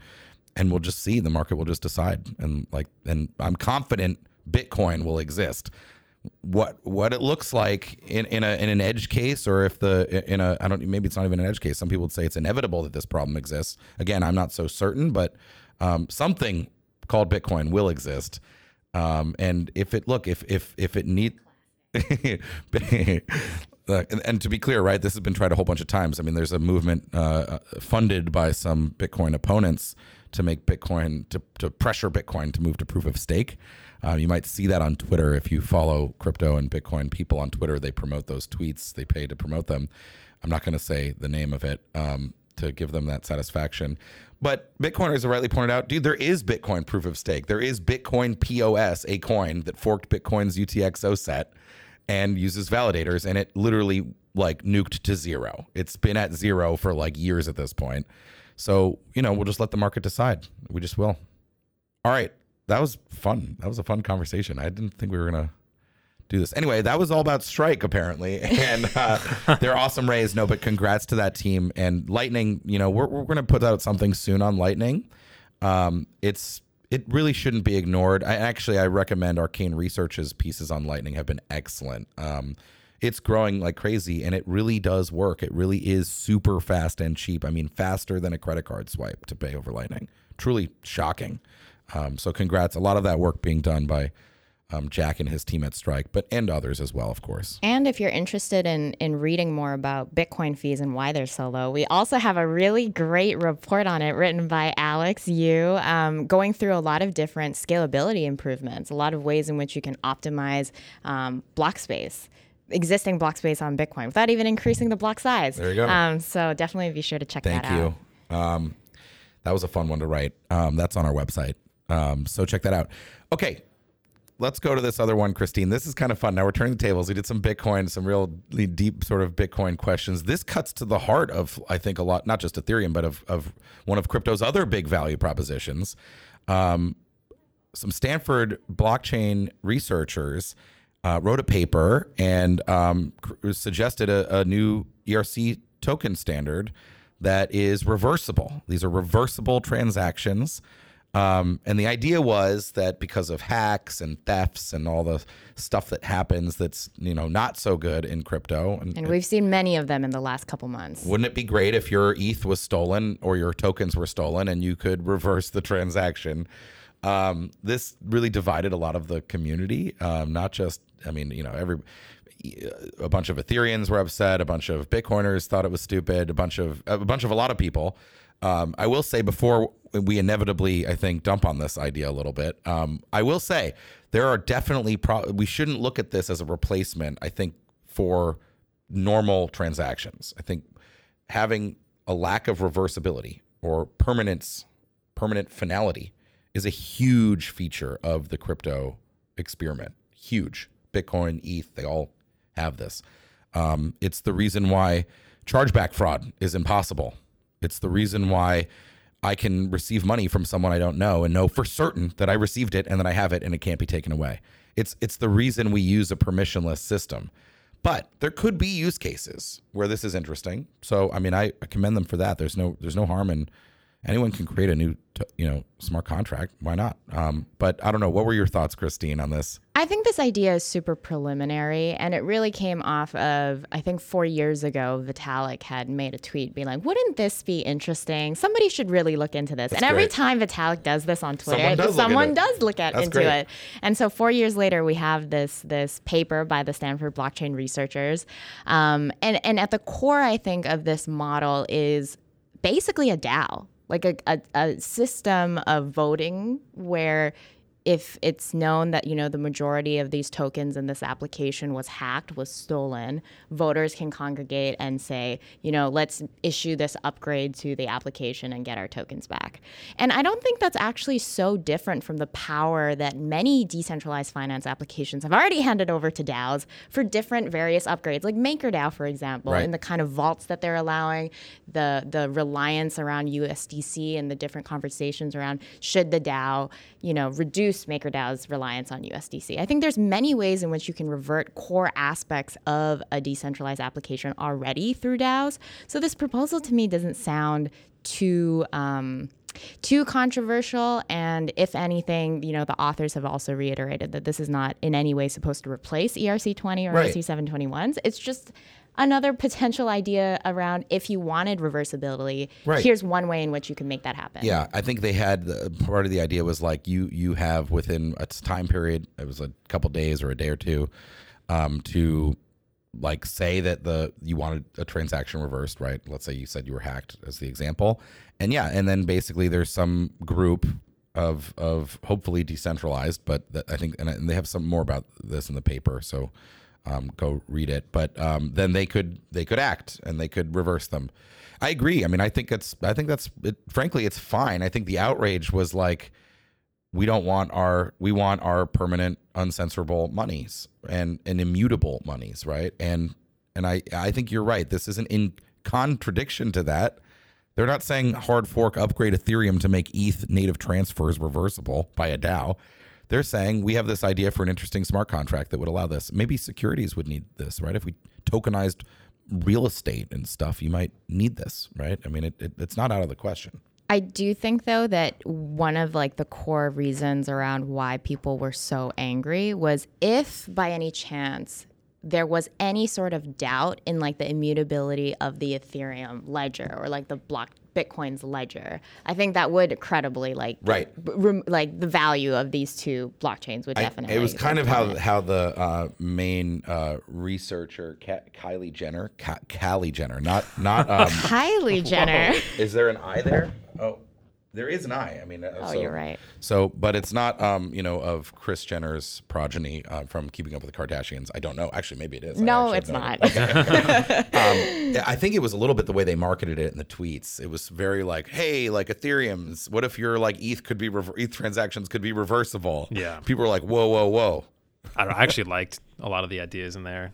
and we'll just see. The market will just decide. And like, and I'm confident Bitcoin will exist. What what it looks like in, in a in an edge case, or if the in a I don't maybe it's not even an edge case. Some people would say it's inevitable that this problem exists. Again, I'm not so certain, but um, something called Bitcoin will exist. Um, and if it look if if if it need and, and to be clear, right, this has been tried a whole bunch of times. I mean, there's a movement uh, funded by some Bitcoin opponents to make Bitcoin, to, to pressure Bitcoin to move to proof of stake. Um, you might see that on Twitter. If you follow crypto and Bitcoin people on Twitter, they promote those tweets. They pay to promote them. I'm not going to say the name of it um, to give them that satisfaction. But Bitcoiners rightly pointed out, dude, there is Bitcoin proof of stake. There is Bitcoin P O S, a coin that forked Bitcoin's U T X O set and uses validators. And it literally like nuked to zero. It's been at zero for like years at this point. So, you know, we'll just let the market decide. We just will. All right. That was fun. That was a fun conversation. I didn't think we were going to do this. Anyway, that was all about Strike, apparently. And uh, they're awesome raise. No, but congrats to that team. And Lightning, you know, we're, we're going to put out something soon on Lightning. Um, it's It really shouldn't be ignored. I actually, I recommend Arcane Research's pieces on Lightning have been excellent. Um, it's growing like crazy, and it really does work. It really is super fast and cheap. I mean, faster than a credit card swipe to pay over Lightning. Truly shocking. Um, so congrats. A lot of that work being done by um, Jack and his team at Strike, but and others as well, of course. And if you're interested in in reading more about Bitcoin fees and why they're so low, we also have a really great report on it written by Alex Yu, um, going through a lot of different scalability improvements, a lot of ways in which you can optimize um, block space, existing block space on Bitcoin without even increasing the block size. There you go. Um, so definitely be sure to check Thank that out. Thank you. Um, that was a fun one to write. Um, that's on our website. Um, so check that out. Okay, let's go to this other one, Christine. This is kind of fun. Now we're turning the tables. We did some Bitcoin, some really deep sort of Bitcoin questions. This cuts to the heart of, I think, a lot, not just Ethereum, but of, of one of crypto's other big value propositions. Um, some Stanford blockchain researchers uh, wrote a paper and um, cr- suggested a, a new E R C token standard that is reversible. These are reversible transactions. Um, and the idea was that because of hacks and thefts and all the stuff that happens that's, you know, not so good in crypto. And, and we've it, seen many of them in the last couple months. Wouldn't it be great if your E T H was stolen or your tokens were stolen and you could reverse the transaction? Um, this really divided a lot of the community, um, not just, I mean, you know, every a bunch of Ethereans were upset. A bunch of Bitcoiners thought it was stupid. A bunch of a bunch of a lot of people. Um, I will say before we inevitably, I think, dump on this idea a little bit, um, I will say there are definitely pro- we shouldn't look at this as a replacement, I think, for normal transactions. I think having a lack of reversibility or permanence, permanent finality is a huge feature of the crypto experiment. Huge. Bitcoin, E T H, they all have this. Um, it's the reason why chargeback fraud is impossible. It's the reason why I can receive money from someone I don't know and know for certain that I received it and that I have it and it can't be taken away. It's it's the reason we use a permissionless system. But there could be use cases where this is interesting. So, I mean, I commend them for that. There's no there's no harm in anyone can create a new, you know, smart contract. Why not? Um, but I don't know. What were your thoughts, Christine, on this? I think this idea is super preliminary, and it really came off of, I think four years ago, Vitalik had made a tweet being like, wouldn't this be interesting? Somebody should really look into this. That's and great. Every time Vitalik does this on Twitter, someone does someone look, does look at, into great. It. And so four years later, we have this this paper by the Stanford blockchain researchers. Um, and, and at the core, I think, of this model is basically a DAO, like a, a, a system of voting where if it's known that, you know, the majority of these tokens in this application was hacked, was stolen, voters can congregate and say, you know, let's issue this upgrade to the application and get our tokens back. And I don't think that's actually so different from the power that many decentralized finance applications have already handed over to DAOs for different various upgrades, like MakerDAO, for example, right. And the kind of vaults that they're allowing, the the reliance around U S D C and the different conversations around should the DAO, you know, reduce MakerDAO's reliance on U S D C. I think there's many ways in which you can revert core aspects of a decentralized application already through DAOs. So this proposal to me doesn't sound too um, too controversial. And if anything, you know, the authors have also reiterated that this is not in any way supposed to replace E R C twenty or right. E R C seven twenty-ones. It's just another potential idea around if you wanted reversibility, right. Here's one way in which you can make that happen. Yeah, I think they had the, part of the idea was like you you have within a time period, it was a couple days or a day or two, um, to like say that the you wanted a transaction reversed, right? Let's say you said you were hacked as the example. And yeah, and then basically there's some group of of hopefully decentralized, but that I think, and, and they have some more about this in the paper, so um, go read it. But um, then they could they could act and they could reverse them. I agree. I mean, I think it's I think that's it, frankly, it's fine. I think the outrage was like, we don't want our we want our permanent, uncensorable monies and and immutable monies, right? And and I I think you're right. This isn't in contradiction to that. They're not saying hard fork, upgrade Ethereum to make E T H native transfers reversible by a DAO. They're saying we have this idea for an interesting smart contract that would allow this. Maybe securities would need this, right? If we tokenized real estate and stuff, you might need this, right? I mean, it, it it's not out of the question. I do think, though, that one of like the core reasons around why people were so angry was if by any chance there was any sort of doubt in like the immutability of the Ethereum ledger or like the block Bitcoin's ledger, I think that would credibly like right re- like the value of these two blockchains would definitely. I, it was kind of how it. how the uh, main uh, researcher Ka- Kylie Jenner, Ka- Kylie Jenner, not not um, Kylie Jenner. Whoa, is there an I there? Oh, there is an I. I mean, uh, oh, so, you're right. So, but it's not, um, you know, of Kris Jenner's progeny uh, from Keeping Up with the Kardashians. I don't know. Actually, maybe it is. No, it's not. It. Okay. um, I think it was a little bit the way they marketed it in the tweets. It was very like, hey, like Ethereum's. What if your like E T H could be rever- E T H transactions could be reversible? Yeah. People were like, whoa, whoa, whoa. I, don't, I actually liked a lot of the ideas in there.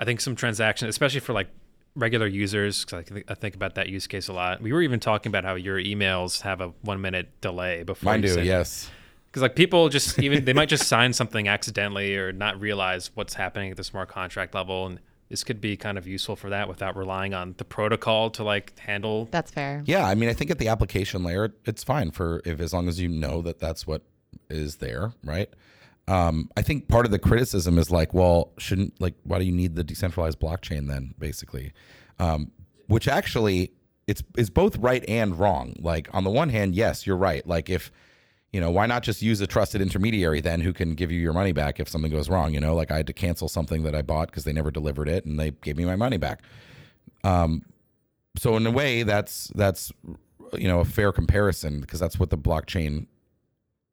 I think some transactions, especially for like regular users, because I, th- I think about that use case a lot. We were even talking about how your emails have a one minute delay before. Mine do, send. Yes. Because like people just even they might just sign something accidentally or not realize what's happening at the smart contract level, and this could be kind of useful for that without relying on the protocol to like handle. That's fair. Yeah, I mean, I think at the application layer, it's fine for if as long as you know that that's what is there, right? Um, I think part of the criticism is like, well, shouldn't like, why do you need the decentralized blockchain then, basically? Um, which actually, it's is both right and wrong. Like on the one hand, yes, you're right. Like if, you know, why not just use a trusted intermediary then who can give you your money back if something goes wrong? You know, like I had to cancel something that I bought because they never delivered it and they gave me my money back. Um, so in a way, that's that's you know a fair comparison because that's what the blockchain.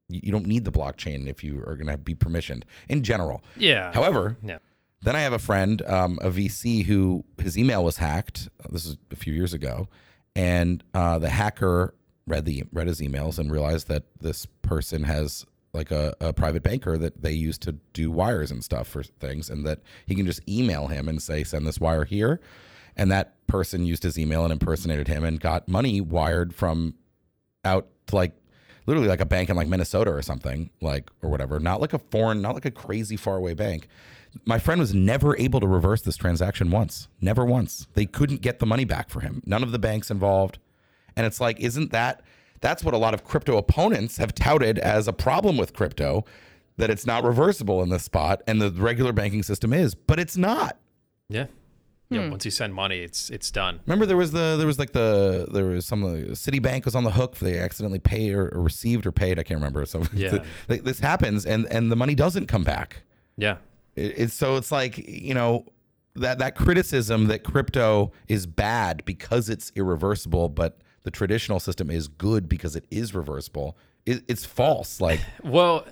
You don't need the blockchain if you are going to be permissioned in general. Yeah. However, yeah. Then I have a friend, um, a V C, who his email was hacked. This was a few years ago. And uh, the hacker read the read his emails and realized that this person has like a, a private banker that they use to do wires and stuff for things. And that he can just email him and say, send this wire here. And that person used his email and impersonated him and got money wired from out to like, literally like a bank in like Minnesota or something, like, or whatever, not like a foreign, not like a crazy faraway bank. My friend was never able to reverse this transaction once, never once. They couldn't get the money back for him. None of the banks involved. And it's like, isn't that, that's what a lot of crypto opponents have touted as a problem with crypto, that it's not reversible in this spot and the regular banking system is, but it's not. Yeah. Yeah, hmm. Once you send money, it's it's done. Remember, there was the there was like the there was some Citibank was on the hook for they accidentally paid or, or received or paid. I can't remember. So yeah. the, this happens, and, and the money doesn't come back. Yeah, it, it's so it's like you know that that criticism that crypto is bad because it's irreversible, but the traditional system is good because it is reversible. It, it's false. Like well.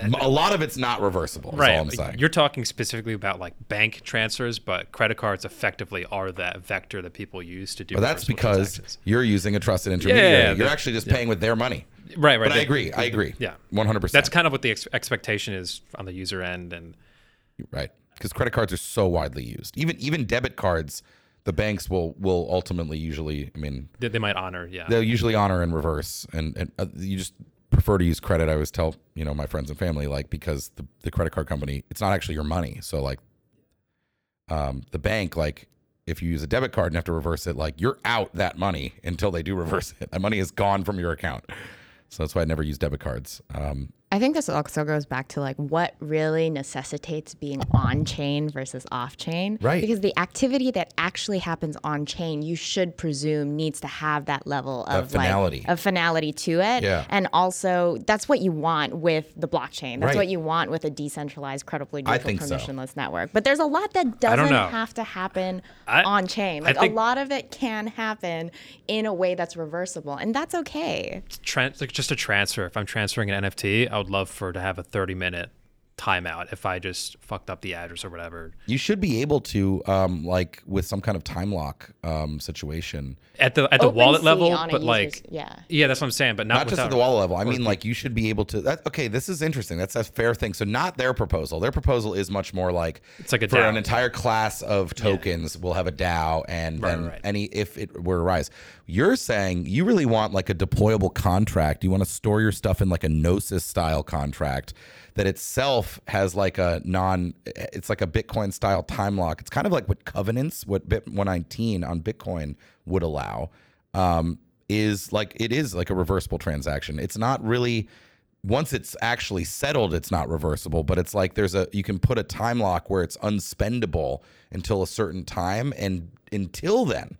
A lot of it's not reversible, right? Is all I'm saying. You're talking specifically about like bank transfers, but credit cards effectively are that vector that people use to do. Well, that's because you're using a trusted intermediary. Yeah, yeah, yeah. You're actually just yeah. paying with their money. Right, right. But they, I agree. I agree. Yeah, one hundred percent. That's kind of what the ex- expectation is on the user end, and right, because credit cards are so widely used. Even even debit cards, the banks will will ultimately usually. I mean, they, they might honor. Yeah, they'll usually honor in reverse, and and uh, you just. prefer to use credit. I always tell you know my friends and family, like, because the, the credit card company, it's not actually your money. So like um the bank, like if you use a debit card and have to reverse it, like you're out that money until they do reverse it. That money is gone from your account. So that's why I never use debit cards. Um I think this also goes back to like what really necessitates being on-chain versus off-chain. Right. Because the activity that actually happens on-chain, you should presume needs to have that level of, of finality, like, of finality to it. Yeah. And also, that's what you want with the blockchain. That's right. What you want with a decentralized, credibly neutral, permissionless so. network. But there's a lot that doesn't have to happen I, on-chain. Like a lot of it can happen in a way that's reversible, and that's okay. Trans- like just a transfer. If I'm transferring an N F T, I'll I would love for to have a thirty minute timeout if I just fucked up the address or whatever. You should be able to, um, like with some kind of time lock um, situation at the at the Open wallet level, but like yeah, yeah, that's what I'm saying. But not, not without, just at the wallet level. I mean, like you should be able to. That, okay, this is interesting. That's a fair thing. So not their proposal. Their proposal is much more like it's like a for DAO. An entire class of tokens. Yeah. We'll have a DAO, and right, then right. any if it were to rise. You're saying you really want like a deployable contract. You want to store your stuff in like a Gnosis style contract that itself has like a non, it's like a Bitcoin style time lock. It's kind of like what covenants, what Bit one nineteen on Bitcoin would allow, um, is like, it is like a reversible transaction. It's not really, once it's actually settled, it's not reversible, but it's like there's a, you can put a time lock where it's unspendable until a certain time. And until then,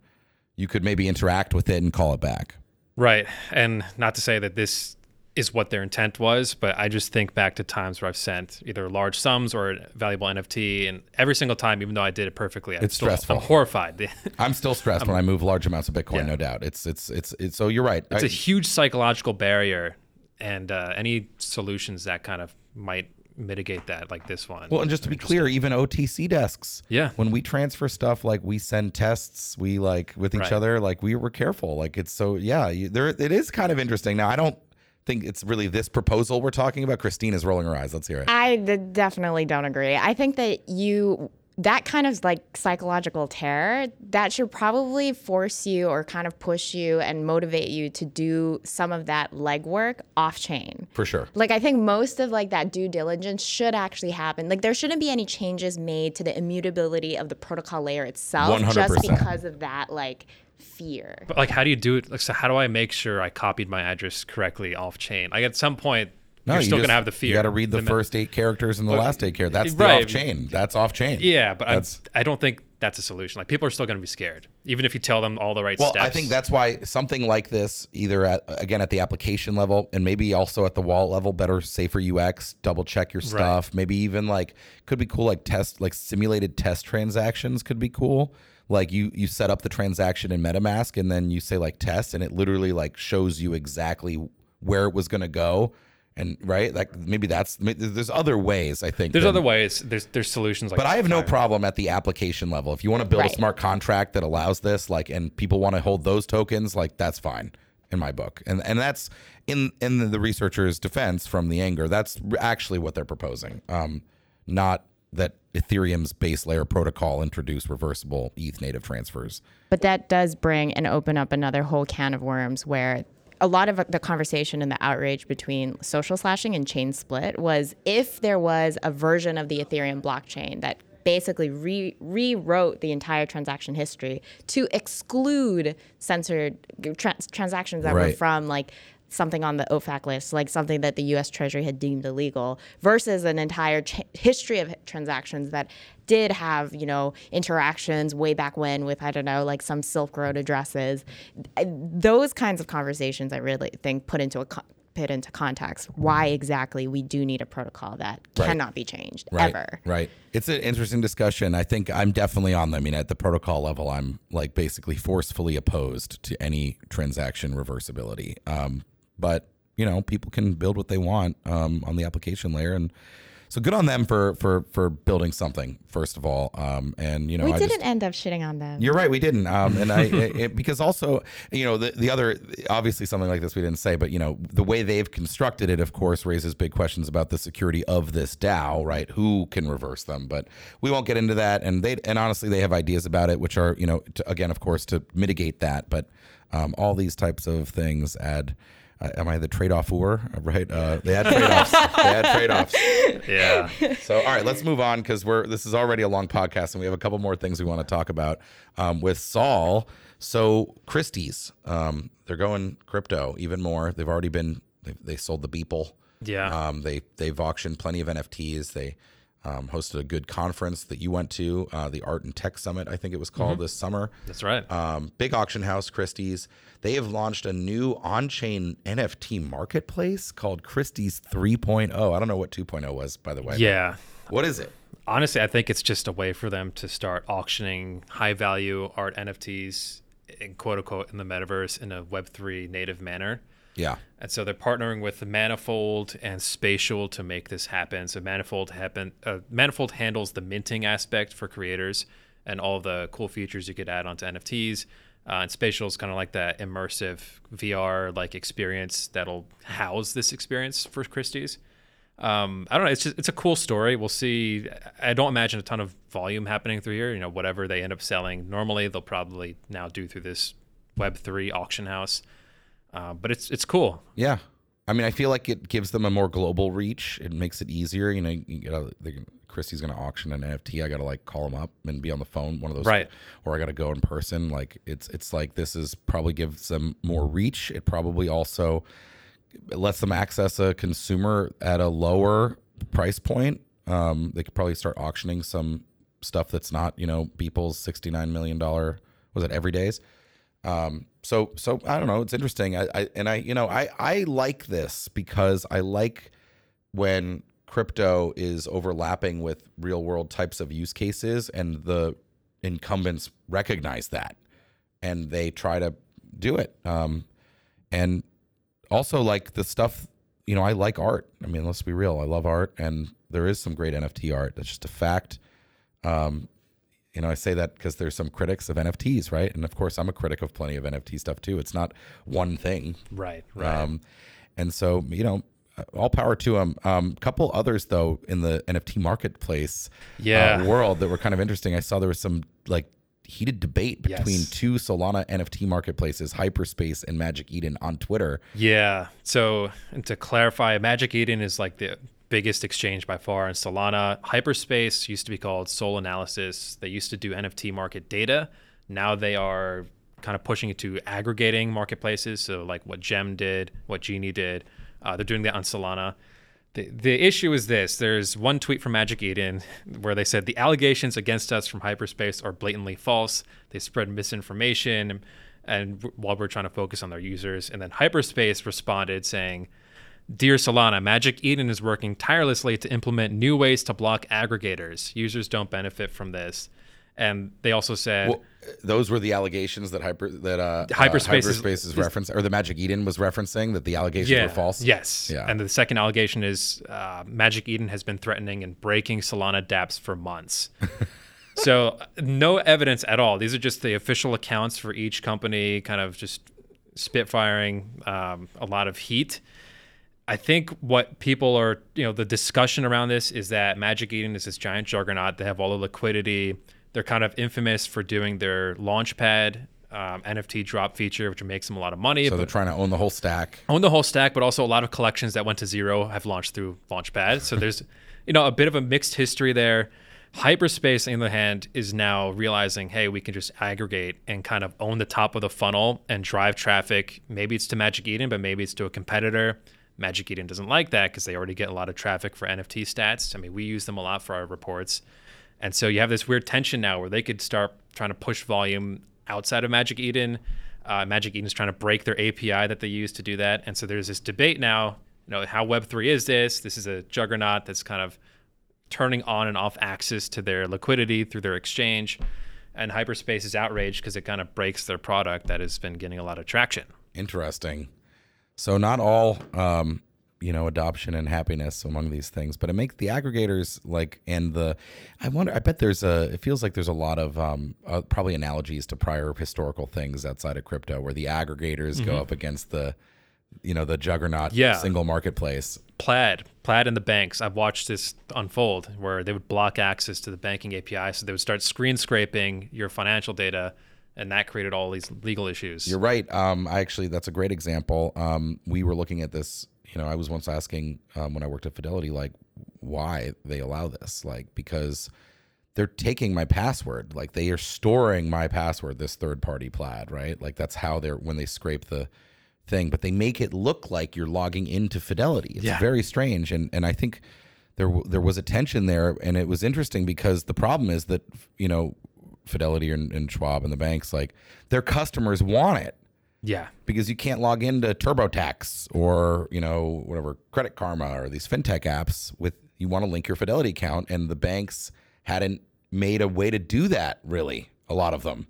you could maybe interact with it and call it back. Right. And not to say that this is what their intent was, but I just think back to times where I've sent either large sums or a valuable N F T, and every single time, even though I did it perfectly, I'm it's still, stressful. I'm horrified. I'm still stressed I'm, when I move large amounts of Bitcoin, yeah. no doubt. It's, it's, it's, it's, so you're right. It's I, a huge psychological barrier, and uh, any solutions that kind of might mitigate that, like this one. Well, and just to be clear, even O T C desks. Yeah. When we transfer stuff, like we send tests, we like with each right. other, like we were careful. Like it's so, yeah, you, there, it is kind of interesting. Now, I don't, think it's really this proposal we're talking about. Christine is rolling her eyes. Let's hear it. I d- definitely don't agree. I think that you, that kind of like psychological terror, that should probably force you or kind of push you and motivate you to do some of that legwork off chain. For sure. Like I think most of like that due diligence should actually happen. Like there shouldn't be any changes made to the immutability of the protocol layer itself one hundred percent. Just because of that like fear. But like how do you do it? Like so how do I make sure I copied my address correctly off chain? Like at some point no, you're you still just, gonna have the fear. You gotta read the, the first eight characters and the but, last eight characters. That's right. the off chain. That's off chain. Yeah, but that's, I, I don't think that's a solution. Like people are still gonna be scared. Even if you tell them all the right well, steps. Well, I think that's why something like this, either at again at the application level and maybe also at the wallet level, better safer U X, double check your stuff. Right. Maybe even like could be cool like test like simulated test transactions could be cool. Like you, you set up the transaction in MetaMask and then you say like test and it literally like shows you exactly where it was going to go. And right, like maybe that's, maybe there's other ways I think. There's than, other ways, there's there's solutions. Like but I have no problem at the application level. If you want to build right. a smart contract that allows this, like, and people want to hold those tokens, like that's fine in my book. And and that's in, in the researcher's defense from the anger, that's actually what they're proposing. Um, not that Ethereum's base layer protocol introduced reversible E T H native transfers. But that does bring and open up another whole can of worms where a lot of the conversation and the outrage between social slashing and chain split was if there was a version of the Ethereum blockchain that basically re- rewrote the entire transaction history to exclude censored trans- transactions that right. were from like something on the O F A C list, like something that the U S Treasury had deemed illegal, versus an entire ch- history of transactions that did have, you know, interactions way back when with, I don't know, like some Silk Road addresses. Those kinds of conversations, I really think, put into a co- put into context why exactly we do need a protocol that right. cannot be changed right. ever. Right. It's an interesting discussion. I think I'm definitely on them. I mean, at the protocol level, I'm like basically forcefully opposed to any transaction reversibility. Um, But, you know, people can build what they want um, on the application layer. And so good on them for for for building something, first of all. Um, and, you know, we I didn't just, end up shitting on them. You're right. We didn't. Um, and I it, because also, you know, the, the other obviously something like this we didn't say. But, you know, the way they've constructed it, of course, raises big questions about the security of this DAO. Right. Who can reverse them? But we won't get into that. And they and honestly, they have ideas about it, which are, you know, to, again, of course, to mitigate that. But um, all these types of things add. Uh, am I the trade-off-er? Right? Uh, they had trade-offs. they had trade-offs. Yeah. So, all right, let's move on because we're this is already a long podcast, and we have a couple more things we want to talk about um, with Saul. So, Christie's, um, they're going crypto even more. They've already been they, they sold the Beeple. Yeah. Um, they, they've auctioned plenty of N F Ts. They um, hosted a good conference that you went to, uh, the Art and Tech Summit, I think it was called, mm-hmm. this summer. That's right. Um, big auction house, Christie's. They have launched a new on-chain N F T marketplace called Christie's three point oh. I don't know what two point oh was, by the way. Yeah. What is it? Honestly, I think it's just a way for them to start auctioning high-value art N F Ts, in quote-unquote, in the metaverse in a Web three native manner. Yeah. And so they're partnering with Manifold and Spatial to make this happen. So Manifold happen, uh, Manifold handles the minting aspect for creators and all the cool features you could add onto N F Ts. Uh, and Spatial is kind of like that immersive V R-like experience that'll house this experience for Christie's. Um, I don't know. It's just, it's a cool story. We'll see. I don't imagine a ton of volume happening through here. You know, whatever they end up selling normally, they'll probably now do through this Web three auction house. Uh, but it's it's cool. Yeah. I mean, I feel like it gives them a more global reach. It makes it easier. You know, you get a, the, Christie's going to auction an N F T. I got to like call him up and be on the phone, one of those. Right. Or I got to go in person. Like it's it's like this is probably gives them more reach. It probably also lets them access a consumer at a lower price point. Um, they could probably start auctioning some stuff that's not, you know, Beeple's sixty-nine million dollars, was it Everyday's? Um, so, so I don't know. It's interesting. I, I and I, you know, I, I like this because I like when crypto is overlapping with real world types of use cases, and the incumbents recognize that and they try to do it. Um, and also like the stuff, you know, I like art. I mean, let's be real. I love art, and there is some great N F T art. That's just a fact. Um, You know, I say that because there's some critics of N F Ts, right? And of course, I'm a critic of plenty of N F T stuff too. It's not one thing. Right, right. Um, and so, you know, all power to them. Um, couple others, though, in the N F T marketplace yeah. uh, world that were kind of interesting. I saw there was some like heated debate between yes. two Solana N F T marketplaces, Hyperspace and Magic Eden, on Twitter. Yeah. So and to clarify, Magic Eden is like the biggest exchange by far in Solana. Hyperspace used to be called Sol Analysis. They used to do N F T market data. Now they are kind of pushing it to aggregating marketplaces. So like what Gem did, what Genie did, uh, they're doing that on Solana. The, the issue is this. There's one tweet from Magic Eden where they said, the allegations against us from Hyperspace are blatantly false. They spread misinformation and, and while we're trying to focus on their users. And then Hyperspace responded saying, Dear Solana, Magic Eden is working tirelessly to implement new ways to block aggregators. Users don't benefit from this. And they also said... Well, those were the allegations that hyper that uh, Hyperspace, uh, Hyperspace is, is referencing, or the Magic Eden was referencing, that the allegations yeah, were false? Yes. Yeah. And the second allegation is uh, Magic Eden has been threatening and breaking Solana dApps for months. So no evidence at all. These are just the official accounts for each company, kind of just spitfiring um, a lot of heat. I think what people are, you know, the discussion around this is that Magic Eden is this giant juggernaut. They have all the liquidity. They're kind of infamous for doing their Launchpad um, N F T drop feature, which makes them a lot of money. So they're trying to own the whole stack. Own the whole stack, but also a lot of collections that went to zero have launched through Launchpad. So there's, you know, a bit of a mixed history there. Hyperspace, on the other hand, is now realizing, hey, we can just aggregate and kind of own the top of the funnel and drive traffic. Maybe it's to Magic Eden, but maybe it's to a competitor. Magic Eden doesn't like that because they already get a lot of traffic for N F T stats. I mean, we use them a lot for our reports. And so you have this weird tension now where they could start trying to push volume outside of Magic Eden. Uh, Magic Eden is trying to break their A P I that they use to do that. And so there's this debate now, you know, how Web three is this? This is a juggernaut that's kind of turning on and off access to their liquidity through their exchange. And Hyperspace is outraged because it kind of breaks their product that has been getting a lot of traction. Interesting. So not all, um, you know, adoption and happiness among these things, but it makes the aggregators like, and the, I wonder, I bet there's a, it feels like there's a lot of um, uh, probably analogies to prior historical things outside of crypto where the aggregators mm-hmm. go up against the, you know, the juggernaut yeah. single marketplace. Plaid, Plaid and the banks. I've watched this unfold where they would block access to the banking A P I. So they would start screen scraping your financial data, and that created all these legal issues. You're right. Um, I actually, that's a great example. Um, we were looking at this, you know, I was once asking um, when I worked at Fidelity, like why they allow this, like, because they're taking my password, like they are storing my password, this third party Plaid, right? Like that's how they're, when they scrape the, thing, but they make it look like you're logging into Fidelity. It's yeah. very strange. And and I think there w- there was a tension there, and it was interesting because the problem is that, you know, Fidelity and, and Schwab and the banks, like, their customers want it. Yeah. Because you can't log into TurboTax or, you know, whatever, Credit Karma or these fintech apps with, you want to link your Fidelity account, and the banks hadn't made a way to do that, really, a lot of them.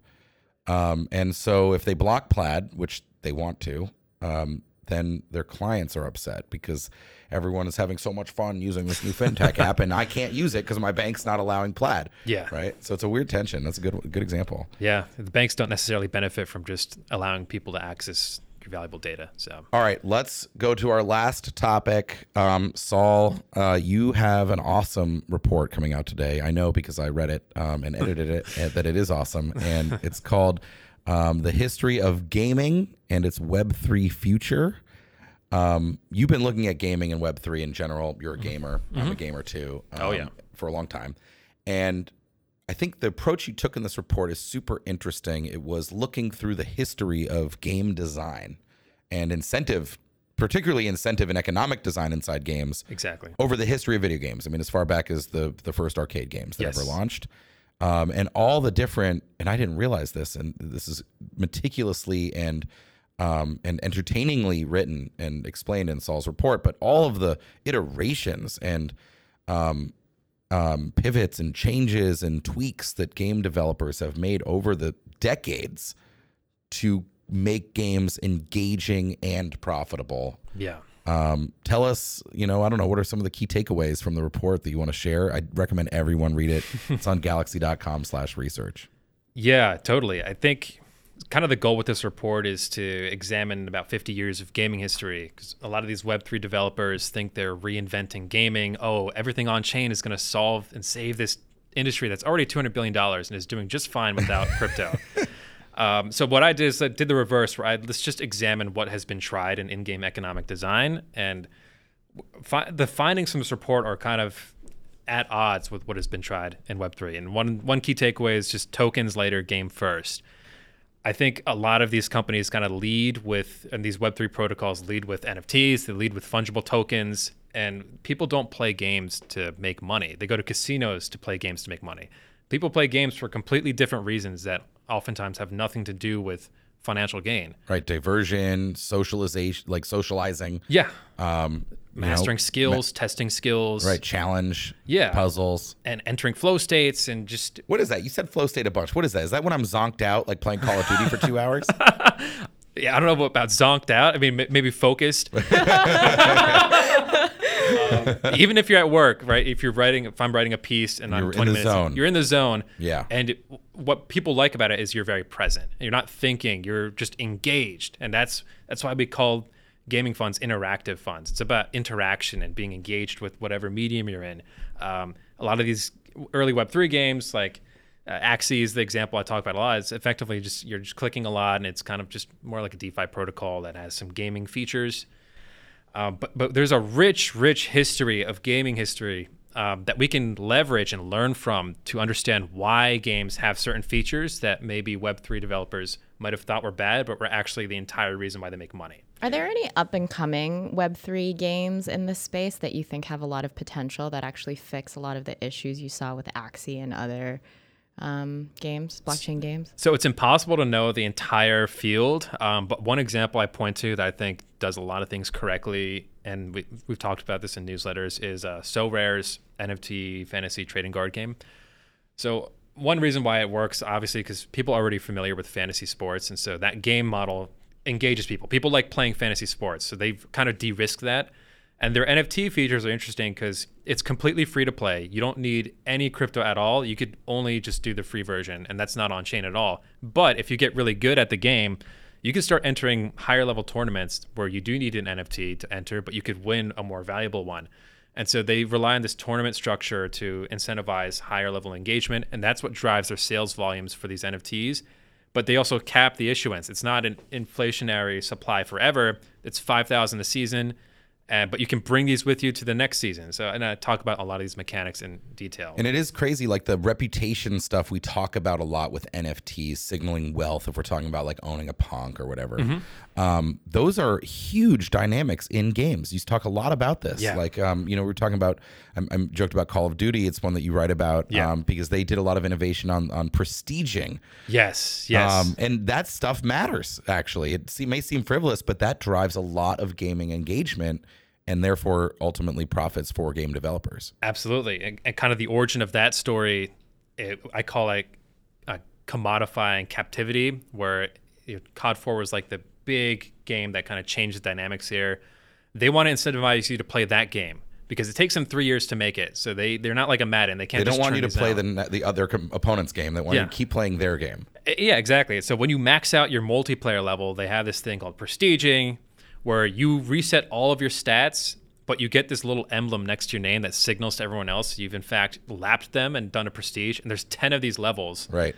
Um, and so if they block Plaid, which they want to, um, then their clients are upset because everyone is having so much fun using this new fintech app, and I can't use it because my bank's not allowing Plaid. Yeah. Right? So it's a weird tension. That's a good good example. Yeah. The banks don't necessarily benefit from just allowing people to access your valuable data. So. All right. Let's go to our last topic. Um, Saul, uh, you have an awesome report coming out today. I know because I read it um, and edited it, and that it is awesome. And it's called... Um, the history of gaming and its Web three future. Um, you've been looking at gaming and Web three in general. You're a gamer. Mm-hmm. I'm a gamer too. Um, oh, yeah. For a long time. And I think the approach you took in this report is super interesting. It was looking through the history of game design and incentive, particularly incentive and economic design inside games. Exactly. Over the history of video games. I mean, as far back as the, the first arcade games that yes. ever launched. Um, and all the different, and I didn't realize this, and this is meticulously and um, and entertainingly written and explained in Saul's report, but all of the iterations and um, um, pivots and changes and tweaks that game developers have made over the decades to make games engaging and profitable. Yeah. Um, tell us, you know, I don't know, what are some of the key takeaways from the report that you want to share? I recommend everyone read it. It's on galaxy dot com slash research. Yeah, totally. I think kind of the goal with this report is to examine about fifty years of gaming history, because a lot of these Web three developers think they're reinventing gaming. Oh, everything on chain is going to solve and save this industry that's already two hundred billion dollars and is doing just fine without crypto. Um, so what I did is I did the reverse, where I, let's just examine what has been tried in in-game economic design. And fi- the findings from this report are kind of at odds with what has been tried in Web three. And one, one key takeaway is just tokens later, game first. I think a lot of these companies kind of lead with, and these Web three protocols lead with N F Ts, they lead with fungible tokens, and people don't play games to make money. They go to casinos to play games to make money. People play games for completely different reasons that oftentimes have nothing to do with financial gain. Right. Diversion, socialization, like socializing. Yeah. Um, Mastering you know, skills, ma- testing skills. Right. Challenge. Yeah. Puzzles. And entering flow states and just. What is that? You said flow state a bunch. What is that? Is that when I'm zonked out, like playing Call of Duty for two hours? Yeah. I don't know about zonked out. I mean, m- maybe focused. um, even if you're at work, right? If you're writing, if I'm writing a piece and I'm twenty minutes, you're in the zone. Yeah. And it, what people like about it is you're very present. You're not thinking. You're just engaged, and that's that's why we call gaming funds interactive funds. It's about interaction and being engaged with whatever medium you're in. Um, a lot of these early Web three games, like uh, Axie, the example I talk about a lot, is effectively just you're just clicking a lot, and it's kind of just more like a DeFi protocol that has some gaming features. Uh, but, but there's a rich, rich history of gaming history um, that we can leverage and learn from to understand why games have certain features that maybe Web three developers might have thought were bad, but were actually the entire reason why they make money. Are there any up-and-coming Web three games in this space that you think have a lot of potential that actually fix a lot of the issues you saw with Axie and other um, games, blockchain games? So it's impossible to know the entire field, um, but one example I point to that I think does a lot of things correctly, and we, we've talked about this in newsletters, is uh, So Rare's N F T fantasy trading card game. So one reason why it works, obviously, because people are already familiar with fantasy sports, and so that game model engages people. People like playing fantasy sports, so they've kind of de-risked that. And their N F T features are interesting because it's completely free to play. You don't need any crypto at all. You could only just do the free version, and that's not on chain at all. But if you get really good at the game, you can start entering higher level tournaments where you do need an N F T to enter, but you could win a more valuable one. And so they rely on this tournament structure to incentivize higher level engagement, and that's what drives their sales volumes for these N F Ts. But they also cap the issuance. It's not an inflationary supply forever. It's five thousand a season. Uh, but you can bring these with you to the next season. So, and I talk about a lot of these mechanics in detail. And it is crazy, like the reputation stuff we talk about a lot with N F Ts, signaling wealth, if we're talking about like owning a punk or whatever. Mm-hmm. Um, those are huge dynamics in games. You talk a lot about this. Yeah. Like, um, you know, we we're talking about, I'm, I'm joked about Call of Duty. It's one that you write about yeah. um, because they did a lot of innovation on, on prestiging. Yes, yes. Um, and that stuff matters, actually. It may seem frivolous, but that drives a lot of gaming engagement, and therefore ultimately profits for game developers. Absolutely. And, and kind of the origin of that story, it, I call it a commodifying captivity, where you know, C O D four was like the big game that kind of changed the dynamics here. They want to incentivize you to play that game because it takes them three years to make it. So they, they're not like a Madden. They can't They don't just want you to play the, the other com- opponent's game. They want yeah. you to keep playing their game. Yeah, exactly. So when you max out your multiplayer level, they have this thing called prestiging, where you reset all of your stats, but you get this little emblem next to your name that signals to everyone else you've in fact lapped them and done a prestige. And there's ten of these levels. Right.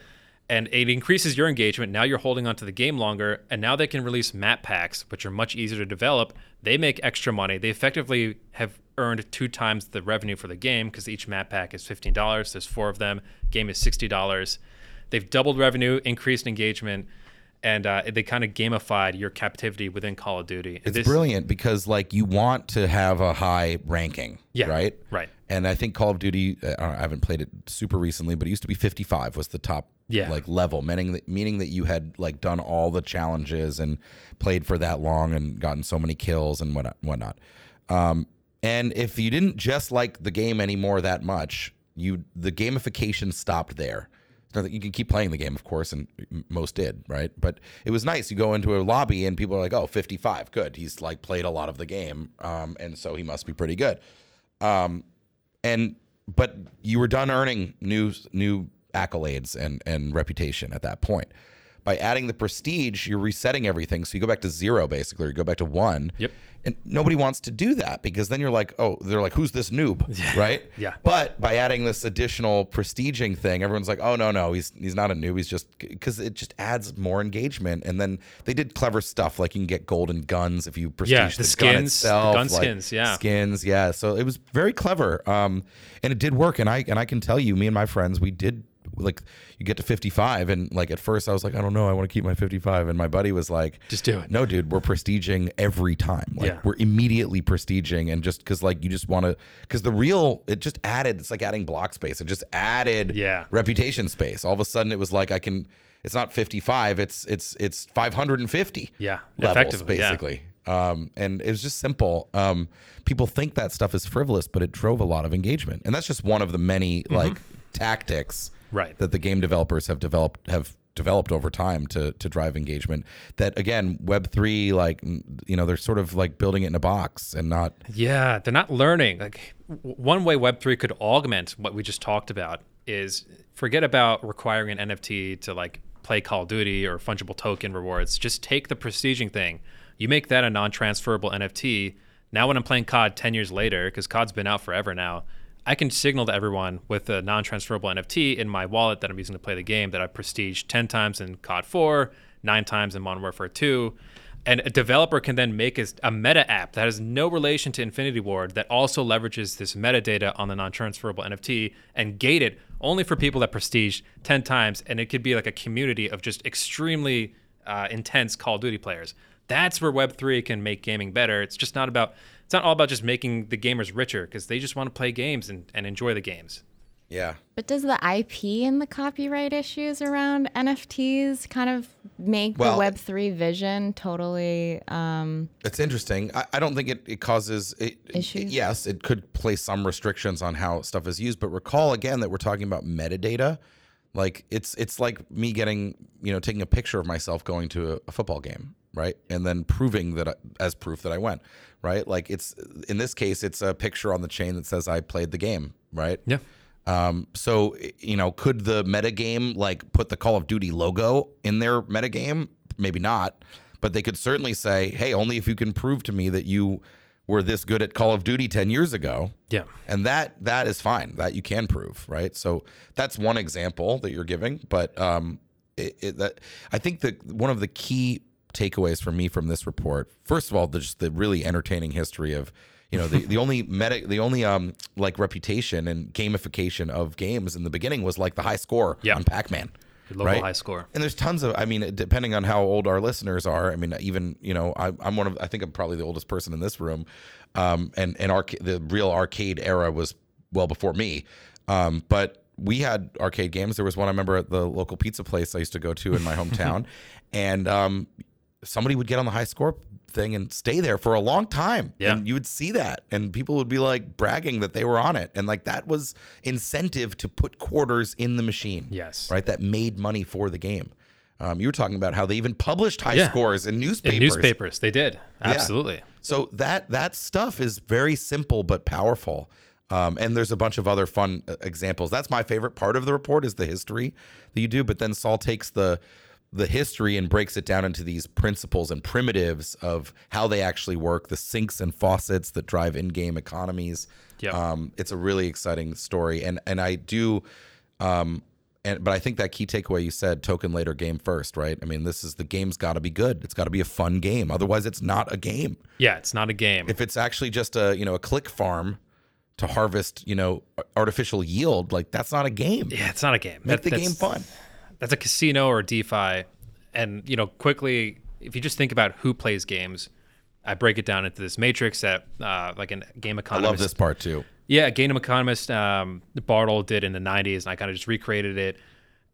And it increases your engagement. Now you're holding onto the game longer, and now they can release map packs, which are much easier to develop. They make extra money. They effectively have earned two times the revenue for the game because each map pack is fifteen dollars. There's four of them. Game is sixty dollars. They've doubled revenue, increased engagement, and uh, they kind of gamified your captivity within Call of Duty. It's this- brilliant because, like, you want to have a high ranking, yeah, right? right. And I think Call of Duty, uh, I haven't played it super recently, but it used to be fifty-five was the top yeah. like level, meaning that, meaning that you had like done all the challenges and played for that long and gotten so many kills and whatnot. whatnot. Um, and if you didn't just like the game anymore that much, you the gamification stopped there. You can keep playing the game, of course, and most did, right? But it was nice. You go into a lobby and people are like, oh, fifty-five, good. He's like played a lot of the game, um, and so he must be pretty good. Um, and but you were done earning new new accolades and, and reputation at that point. By adding the prestige, you're resetting everything. So you go back to zero, basically, or you go back to one. Yep. And nobody wants to do that because then you're like, oh, they're like, who's this noob, yeah. right? Yeah. But by adding this additional prestiging thing, everyone's like, oh, no, no, he's he's not a noob. He's just, because it just adds more engagement. And then they did clever stuff, like you can get golden guns if you prestige yeah, the, the skins, gun itself. The gun like skins, yeah. Skins, yeah. So it was very clever. Um, and it did work. And I and I can tell you, me and my friends, we did. Like you get to fifty-five and like at first I was like, I don't know, I want to keep my fifty-five, and my buddy was like, just do it. No, dude, we're prestiging every time. Like yeah. we're immediately prestiging, and just because like you just want to, because the real, it just added, it's like adding block space. It just added yeah. reputation space. All of a sudden it was like I can, it's not fifty-five, it's it's it's five hundred fifty yeah levels, effectively basically. Yeah. Um, and it was just simple. Um, people think that stuff is frivolous, but it drove a lot of engagement, and that's just one of the many mm-hmm. like tactics. Right. That the game developers have developed have developed over time to to drive engagement. That again, Web three, like, you know, they're sort of like building it in a box and not. Yeah, they're not learning. Like one way Web three could augment what we just talked about is forget about requiring an N F T to like play Call of Duty or fungible token rewards. Just take the prestiging thing. You make that a non-transferable N F T. Now when I'm playing C O D ten years later, because C O D's been out forever now, I can signal to everyone with a non-transferable N F T in my wallet that I'm using to play the game that I prestiged ten times in C O D four, nine times in Modern Warfare two. And a developer can then make a meta app that has no relation to Infinity Ward that also leverages this metadata on the non-transferable N F T and gate it only for people that prestige ten times. And it could be like a community of just extremely uh, intense Call of Duty players. That's where Web three can make gaming better. It's just not about, it's not all about just making the gamers richer, because they just want to play games and, and enjoy the games. Yeah. But does the I P and the copyright issues around N F Ts kind of make well, the Web three vision totally... Um, it's interesting. I, I don't think it, it causes... It, issues? It, yes, it could place some restrictions on how stuff is used. But recall, again, that we're talking about metadata. Like, it's it's like me getting, you know, taking a picture of myself going to a, a football game, right? And then proving that I, as proof that I went, right? Like, it's, in this case, it's a picture on the chain that says I played the game, right? Yeah. Um, so, you know, could the metagame, like, put the Call of Duty logo in their metagame? Maybe not. But they could certainly say, hey, only if you can prove to me that you were this good at Call of Duty ten years ago. Yeah. And that that is fine. That you can prove, right? So that's one example that you're giving. But um, it, it, that, I think that one of the key takeaways for me from this report. First of all, the, just the really entertaining history of, you know, the, the only meta, the only um like reputation and gamification of games in the beginning was like the high score yeah. on Pac-Man. Local right? high score. And there's tons of, I mean, depending on how old our listeners are, I mean, even, you know, I, I'm one of, I think I'm probably the oldest person in this room. Um, and, and arca- the real arcade era was well before me. Um, but we had arcade games. There was one I remember at the local pizza place I used to go to in my hometown. and um, somebody would get on the high score thing and stay there for a long time. Yeah. And you would see that. And people would be like bragging that they were on it. And like that was incentive to put quarters in the machine. Yes. Right. That made money for the game. Um, you were talking about how they even published high yeah. scores in newspapers. In newspapers. They did. Absolutely. Yeah. So that that stuff is very simple but powerful. Um, and there's a bunch of other fun examples. That's my favorite part of the report is the history that you do. But then Saul takes the the history and breaks it down into these principles and primitives of how they actually work, the sinks and faucets that drive in-game economies. Yep. Um, it's a really exciting story. And and I do, um, and but I think that key takeaway you said, token later, game first, right? I mean, this is the game's got to be good. It's got to be a fun game. Otherwise, it's not a game. Yeah, it's not a game. If it's actually just a, you know, a click farm to harvest, you know, artificial yield, like that's not a game. Yeah, it's not a game. Make that, the game fun. That's a casino or DeFi. And, you know, quickly, if you just think about who plays games, I break it down into this matrix that uh, like a game economist. I love this part too. Yeah, a game economist um, Bartle did in the nineties, and I kind of just recreated it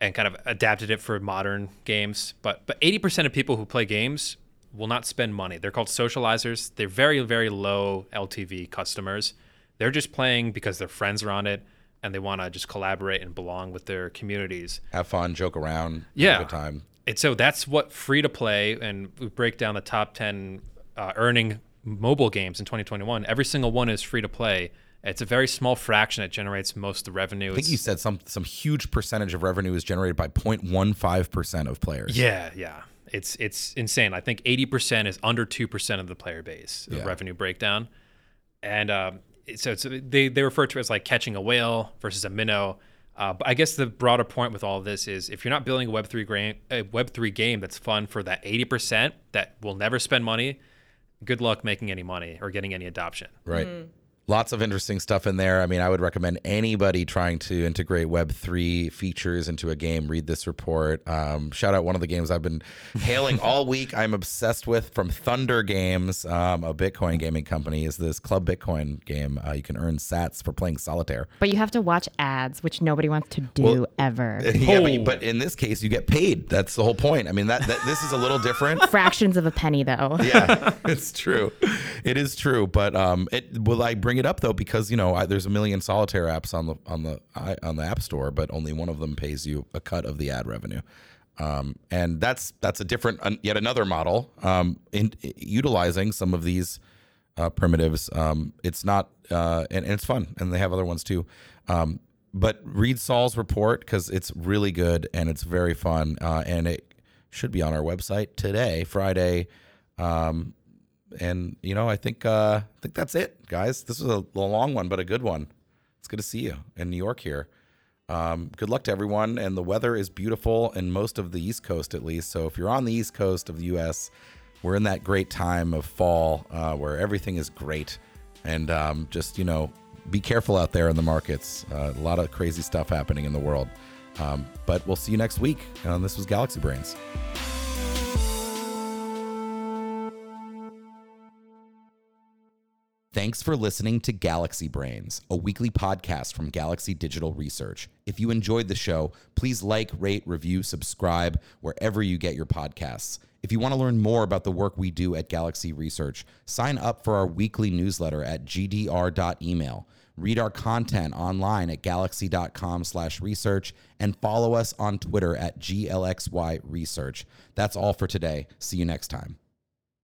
and kind of adapted it for modern games. But but eighty percent of people who play games will not spend money. They're called socializers. They're very, very low L T V customers. They're just playing because their friends are on it, and they want to just collaborate and belong with their communities. Have fun, joke around, yeah. have a good time. And so that's what free-to-play, and we break down the top ten uh, earning mobile games in twenty twenty-one. Every single one is free-to-play. It's a very small fraction that generates most of the revenue. I think it's, you said some some huge percentage of revenue is generated by zero point one five percent of players. Yeah, yeah. It's, it's insane. I think eighty percent is under two percent of the player base, the yeah. revenue breakdown. And... Uh, So it's, they, they refer to it as like catching a whale versus a minnow. Uh, but I guess the broader point with all of this is if you're not building a Web three game, a Web three game that's fun for that eighty percent that will never spend money, good luck making any money or getting any adoption. Right. Mm-hmm. Lots of interesting stuff in there. I mean, I would recommend anybody trying to integrate Web three features into a game, read this report. Um, shout out one of the games I've been hailing all week. I'm obsessed with from Thunder Games, um, a Bitcoin gaming company, is this Club Bitcoin game. Uh, you can earn sats for playing solitaire. But you have to watch ads, which nobody wants to do well, ever. Yeah, oh. but, you, but in this case, you get paid. That's the whole point. I mean, that, that this is a little different. Fractions of a penny, though. Yeah, it's true. It is true. But um, it will I bring it up though because you know I, there's a million solitaire apps on the on the I, on the App Store, but only one of them pays you a cut of the ad revenue, um, and that's that's a different uh, yet another model um, in, in utilizing some of these uh, primitives. Um, it's not uh, and, and it's fun, and they have other ones too. Um, but read Saul's report because it's really good and it's very fun, uh, and it should be on our website today, Friday. Um, And, you know, I think uh, I think that's it, guys. This was a, a long one, but a good one. It's good to see you in New York here. Um, good luck to everyone. And the weather is beautiful in most of the East Coast, at least. So if you're on the East Coast of the U S, we're in that great time of fall uh, where everything is great. And um, just, you know, be careful out there in the markets. Uh, a lot of crazy stuff happening in the world. Um, but we'll see you next week. And this was Galaxy Brains. Thanks for listening to Galaxy Brains, a weekly podcast from Galaxy Digital Research. If you enjoyed the show, please like, rate, review, subscribe wherever you get your podcasts. If you want to learn more about the work we do at Galaxy Research, sign up for our weekly newsletter at g d r dot email. Read our content online at galaxy dot com slash research and follow us on Twitter at G L X Y Research. That's all for today. See you next time.